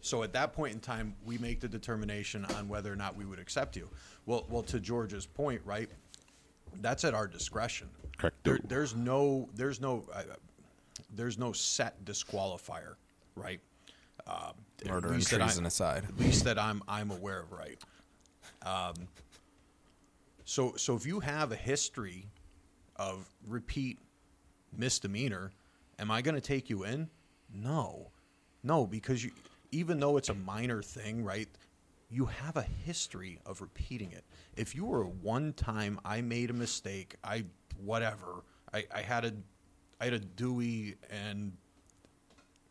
so at that point in time, we make the determination on whether or not we would accept you. Well, well, to George's point, right, that's at our discretion. Correct. There, there's no, there's no, uh, there's no set disqualifier, right? Um, Murder and treason aside. At least that I'm, I'm aware of, right? Um, so, so if you have a history of repeat misdemeanor, am I going to take you in? No. No, because you, even though it's a minor thing, right, you have a history of repeating it. If you were one time, I made a mistake, I whatever, I, I had a... I had a Dewey and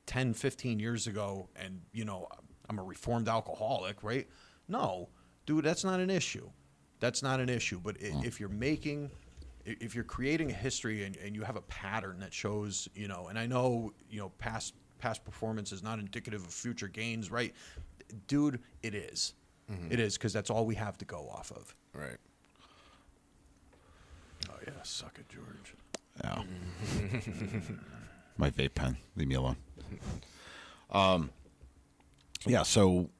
ten, fifteen years ago, and, you know, I'm a reformed alcoholic, right? No, dude, that's not an issue. That's not an issue. But it, if you're making, if you're creating a history and, and you have a pattern that shows, you know, and I know, you know, past past performance is not indicative of future gains, right? Dude, it is. Mm-hmm. It is, because that's all we have to go off of. Right. Oh, yeah, suck it, George. Yeah. My vape pen. Leave me alone. Um, yeah, so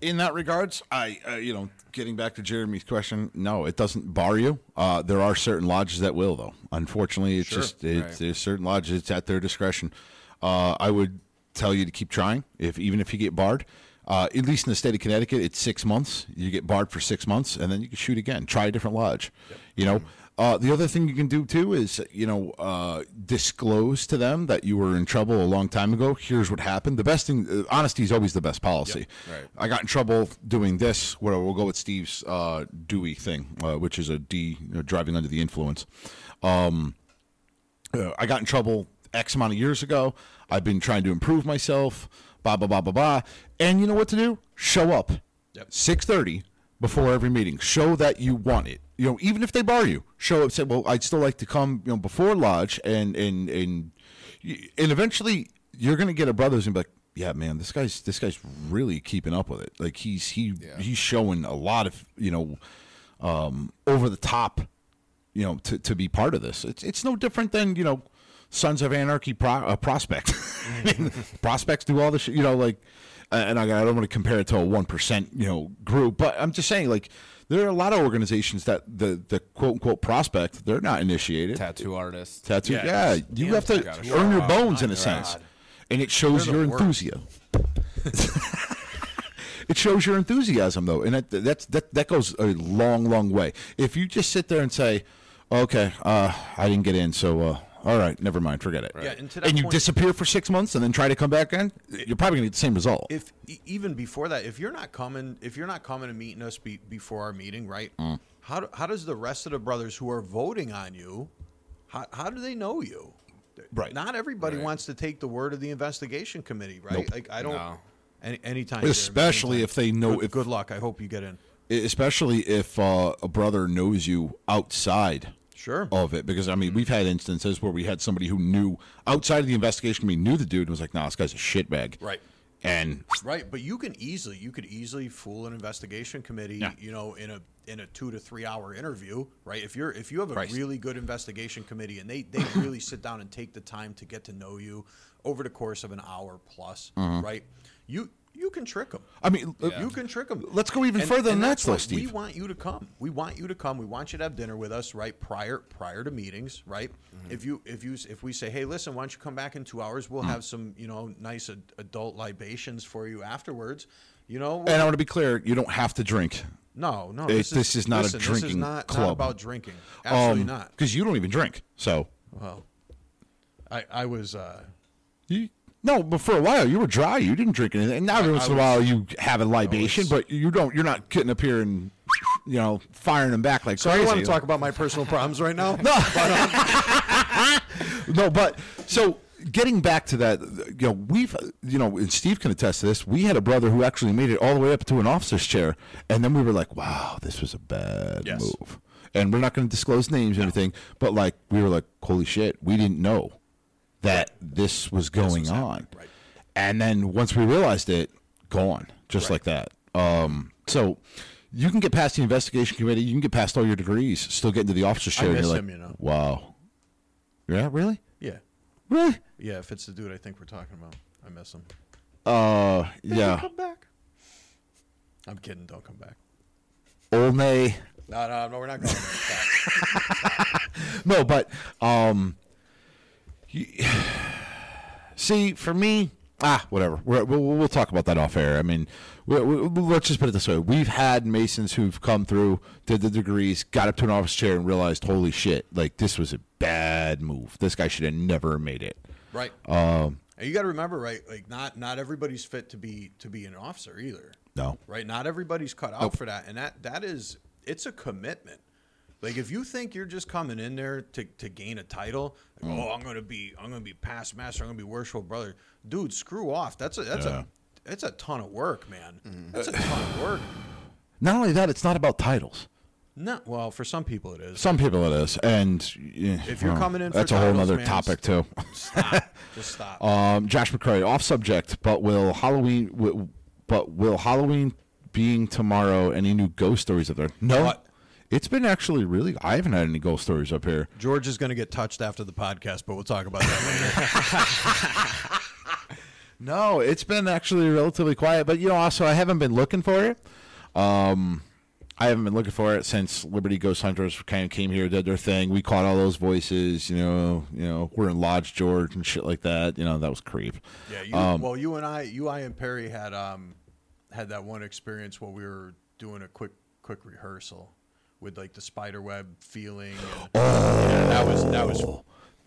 in that regards, I, uh, you know, getting back to Jeremy's question, no, it doesn't bar you. Uh, there are certain lodges that will, though. Unfortunately, it's sure. just it's, right. there's certain lodges, it's at their discretion. Uh, I would tell you to keep trying, if even if you get barred. Uh, at least in the state of Connecticut, it's six months. You get barred for six months, and then you can shoot again. Try a different lodge. Yep. You know, uh, the other thing you can do, too, is, you know, uh, disclose to them that you were in trouble a long time ago. Here's what happened. The best thing, uh, honesty is always the best policy. Yep. Right. I got in trouble doing this. Where we'll go with Steve's uh, Dewey thing, uh, which is a D, you know, driving under the influence. Um, uh, I got in trouble X amount of years ago. I've been trying to improve myself. Blah, blah, blah, blah, blah. And you know what to do? Show up. Yep. six thirty before every meeting. Show that you want it. You know, even if they bar you, show up. Say, well, I'd still like to come, you know, before lodge. And and and, and eventually you're going to get a brothers and be like, yeah, man, this guy's this guy's really keeping up with it. Like he's he yeah. he's showing a lot of, you know, um, over the top, you know, to, to be part of this. It's, it's no different than, you know, Sons of Anarchy pro uh, prospects. Prospects do all the shit, you know, like, and I don't want to compare it to a one percent, you know, group, but I'm just saying, like, there are a lot of organizations that the, the quote-unquote prospect, they're not initiated. Tattoo artists. Tattoo, yeah. yeah. You yeah, have to you earn your bones, in a sense, and it shows your enthusiasm. It shows your enthusiasm, though, and that, that's, that, that goes a long, long way. If you just sit there and say, okay, uh, I didn't get in, so... Uh, all right, never mind, forget it. Right. Yeah, and to that and you point, disappear for six months and then try to come back in, you're probably going to get the same result. If even before that, if you're not coming, if you're not coming and meeting us be, before our meeting, right? Mm. How do, how does the rest of the brothers who are voting on you, how how do they know you? Right. Not everybody right. wants to take the word of the investigation committee, right? Nope. Like I don't. No. Any anytime. Especially there, anytime. If they know. Good, if, good luck. I hope you get in. Especially if uh, a brother knows you outside. Sure. Of it, because I mean, we've had instances where we had somebody who knew outside of the investigation committee knew the dude and was like, "Nah, this guy's a shitbag." Right. And right, but you can easily you could easily fool an investigation committee, yeah. you know, in a in a two to three hour interview, right? If you're if you have a Christ. really good investigation committee and they they really sit down and take the time to get to know you over the course of an hour plus, mm-hmm. right? You. You can trick them. I mean, yeah. you can trick them. Let's go even and, further than that, though, Steve. We want you to come. We want you to come. We want you to have dinner with us, right? Prior, prior to meetings, right? Mm-hmm. If you, if you, if we say, hey, listen, why don't you come back in two hours? We'll mm-hmm. have some, you know, nice ad adult libations for you afterwards. You know, well, and I want to be clear, you don't have to drink. No, no, it, this, is, this is not listen, a drinking this is not, club. Not about drinking. Absolutely um, not, because you don't even drink. So, well, I, I was. Uh, you, No, but for a while you were dry. You didn't drink anything. And now every once in a while you have a libation, but you don't. You're not getting up here and, you know, firing them back like so crazy. So I want to talk about my personal problems right now. No, but, um, no, but so getting back to that, you know, we've, you know, and Steve can attest to this. We had a brother who actually made it all the way up to an officer's chair, and then we were like, "Wow, this was a bad yes. move." And we're not going to disclose names or anything, but like we were like, "Holy shit, we didn't know that this was going on." Right. And then once we realized it, gone, just right. like that. Um, so you can get past the investigation committee, you can get past all your degrees, still get into the officer's chair. I miss and you're him, like, you know. Wow. Yeah, really? Yeah. Really? Yeah, if it's the dude I think we're talking about, I miss him. Uh, Did yeah. Come back. I'm kidding. Don't come back. Olney. No, no, no, we're not going back. No, but um. See, for me, ah, whatever. We're, we'll, we'll talk about that off air. I mean, we, we, let's just put it this way. We've had Masons who've come through, did the degrees, got up to an office chair, and realized, holy shit, like, this was a bad move. This guy should have never made it. Right. Um, and you got to remember, right, like, not not everybody's fit to be to be an officer either. No. Right? Not everybody's cut out nope. for that. And that that is, it's a commitment. Like, if you think you're just coming in there to, to gain a title, like, oh, I'm gonna be I'm gonna be past master, I'm gonna be worshipful brother, dude, screw off. That's a that's yeah. a that's a ton of work, man. Mm. That's a ton of work. Not only that, it's not about titles. No, well, for some people it is. Some people it is, and if you're well, coming in, for that's titles, a whole other man, topic too. Stop, just stop. Um, Josh McCray, off subject, but will Halloween, will, but will Halloween being tomorrow, any new ghost stories up there? No. What? It's been actually really. I haven't had any ghost stories up here. George is going to get touched after the podcast, but we'll talk about that later. No, it's been actually relatively quiet. But, you know, also, I haven't been looking for it. Um, I haven't been looking for it since Liberty Ghost Hunters kind of came here, did their thing. We caught all those voices. You know, you know, we're in Lodge, George, and shit like that. You know, that was creep. Yeah. You, um, well, you and I, you, I, and Perry had um had that one experience where we were doing a quick quick rehearsal. With like the spider web feeling, and, oh, yeah, that was that was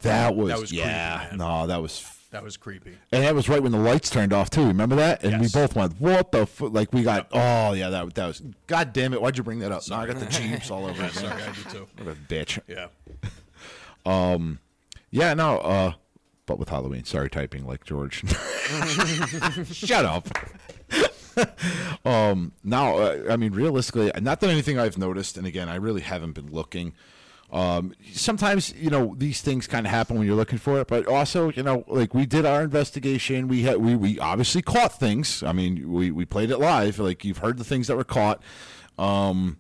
that was, that was yeah, creepy, no, that was that was creepy, and that was right when the lights turned off too. Remember that? And yes. we both went, "What the f-? Like we got oh yeah, that that was God damn it! Why'd you bring that up? Sorry. No, I got the Jeeps all over. Sorry, I do too. What a bitch. Yeah. Um, yeah, no. Uh, but with Halloween, sorry, typing like George. Shut up. um, now, uh, I mean, realistically, not that anything I've noticed, and again, I really haven't been looking. Um, sometimes, you know, these things kind of happen when you're looking for it, but also, you know, like we did our investigation. We had we, we obviously caught things. I mean, we, we played it live. Like, you've heard the things that were caught. Um,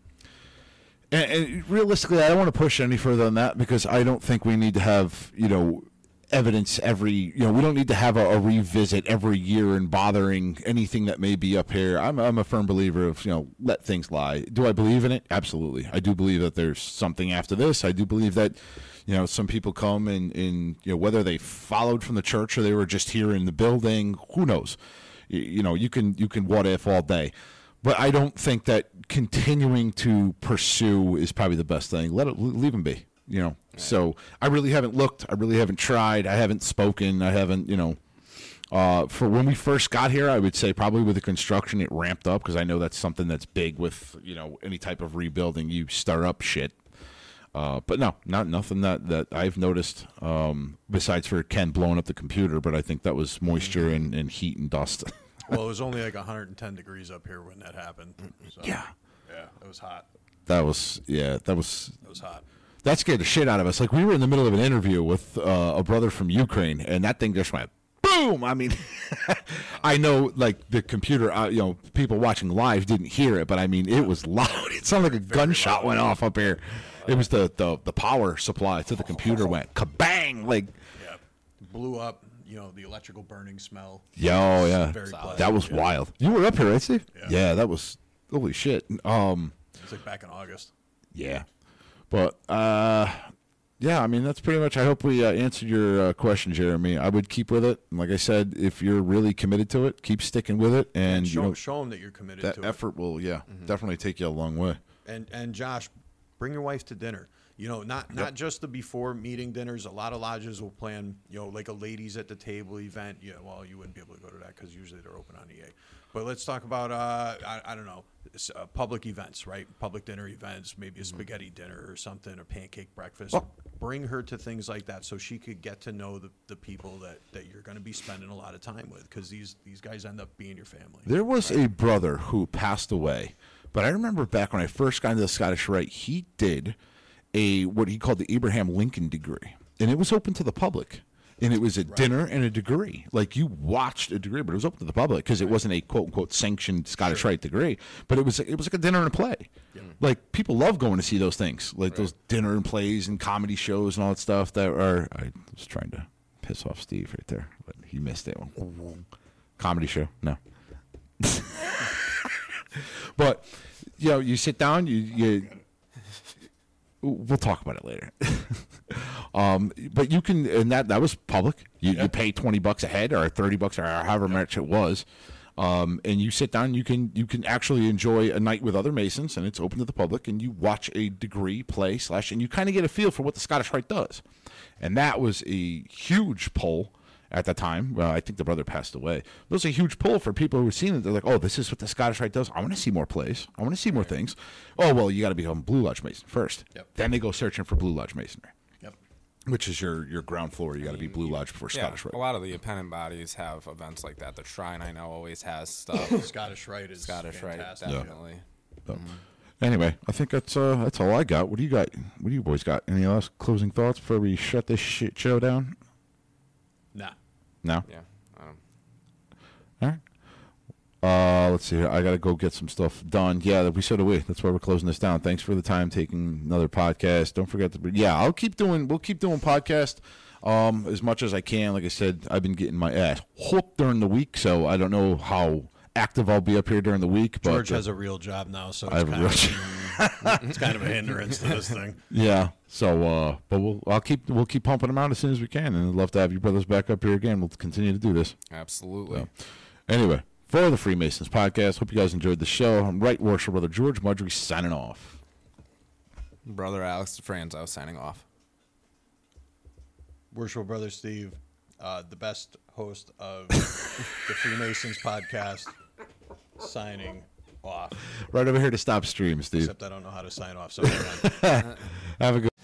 and, and realistically, I don't want to push any further than that because I don't think we need to have, you know, evidence every, you know, we don't need to have a, a revisit every year and bothering anything that may be up here. I'm, I'm a firm believer of, you know, let things lie. Do I believe in it? Absolutely. I do believe that there's something after this. I do believe that, you know, some people come and, and you know, whether they followed from the church or they were just here in the building, who knows? You, you know, you can, you can what if all day. But I don't think that continuing to pursue is probably the best thing. Let it, leave them be. You know, right. So I really haven't looked. I really haven't tried. I haven't spoken. I haven't, you know, uh, for when we first got here, I would say probably with the construction, it ramped up because I know that's something that's big with, you know, any type of rebuilding. You stir up shit. Uh, but no, not nothing that, that I've noticed um, besides for Ken blowing up the computer. But I think that was moisture and, and heat and dust. Well, it was only like one hundred ten degrees up here when that happened. So, yeah. Yeah, it was hot. That was, yeah, that was. It was hot. That scared the shit out of us. Like, we were in the middle of an interview with uh, a brother from Ukraine, and that thing just went boom. I mean, I know, like, the computer, uh, you know, people watching live didn't hear it, but, I mean, it was loud. It sounded like a gunshot went off up here. It was the, the, the power supply to the computer went kabang. Like, yeah, blew up, you know, the electrical burning smell. Yeah, oh, yeah. Very that was yeah. wild. You were up here, right, Steve? Yeah. yeah, that was holy shit. Um, it was, like, back in August. Yeah. But, uh, yeah, I mean, that's pretty much, I hope we uh, answered your uh, question, Jeremy. I would keep with it. And like I said, if you're really committed to it, keep sticking with it. And, and show, you know, show them that you're committed that to it. That effort will, yeah, mm-hmm. definitely take you a long way. And, and Josh, Bring your wife to dinner. You know, not yep. not just the before meeting dinners. A lot of lodges will plan, you know, like a ladies at the table event. Yeah, well, you wouldn't be able to go to that because usually they're open on E A. But let's talk about, uh, I, I don't know, uh, public events, right? Public dinner events, maybe a spaghetti dinner or something, a pancake breakfast. Oh. Bring her to things like that so she could get to know the, the people that, that you're going to be spending a lot of time with, because these, these guys end up being your family. There was right? a brother who passed away, but I remember back when I first got into the Scottish Rite, he did a what he called the Abraham Lincoln degree, and it was open to the public, and it was a right. dinner and a degree. Like, you watched a degree, but it was open to the public because right. it wasn't a quote unquote sanctioned Scottish sure. Rite degree. But it was it was like a dinner and a play. Yeah. Like, people love going to see those things, like right. those dinner and plays and comedy shows and all that stuff. That are I was trying to piss off Steve right there, but he missed it. Comedy show, no. But you know, you sit down, you you. We'll talk about it later. um, but you can, and that, that was public. You, yeah. you pay twenty bucks a head or thirty bucks or however yeah. much it was. Um, and you sit down, you can, you can actually enjoy a night with other Masons, and it's open to the public, and you watch a degree play slash, and you kind of get a feel for what the Scottish Rite does. And that was a huge pull at the time. Well, I think the brother passed away. It was a huge pull for people who were seeing it. They're like, oh, this is what the Scottish Rite does. I want to see more plays. I want to see more things. Oh, well, you got to become Blue Lodge Mason first. Yep. Then they go searching for Blue Lodge Masonry, yep. which is your, your ground floor. You got to be Blue Lodge before yeah, Scottish Rite. A lot of the appendant bodies have events like that. The Shrine, I know, always has stuff. Scottish Rite is Scottish fantastic. Rite, definitely. Yeah. So, mm-hmm. Anyway, I think that's uh, that's all I got. What do you got? What do you boys got? Any last closing thoughts before we shut this shit show down? Nah. No? Yeah. Um. All right. Uh, let's see here. I got to go get some stuff done. Yeah, we so do we. That's why we're closing this down. Thanks for the time taking another podcast. Don't forget to – yeah, I'll keep doing – we'll keep doing podcasts um, as much as I can. Like I said, I've been getting my ass whooped during the week, so I don't know how active I'll be up here during the week. But George has uh, a real job now, so it's, I have kind, a real of, it's kind of a hindrance to this thing. Yeah. So, uh, but we'll I'll keep we'll keep pumping them out as soon as we can, and I'd love to have you brothers back up here again. We'll continue to do this. Absolutely. So, anyway, for the Freemasons podcast, hope you guys enjoyed the show. I'm Right Worship Brother George Mudry signing off. Brother Alex DeFranza signing off. Worship Brother Steve, uh, the best host of the Freemasons podcast, signing off. Right over here to stop stream, Steve. Except I don't know how to sign off. So have a good.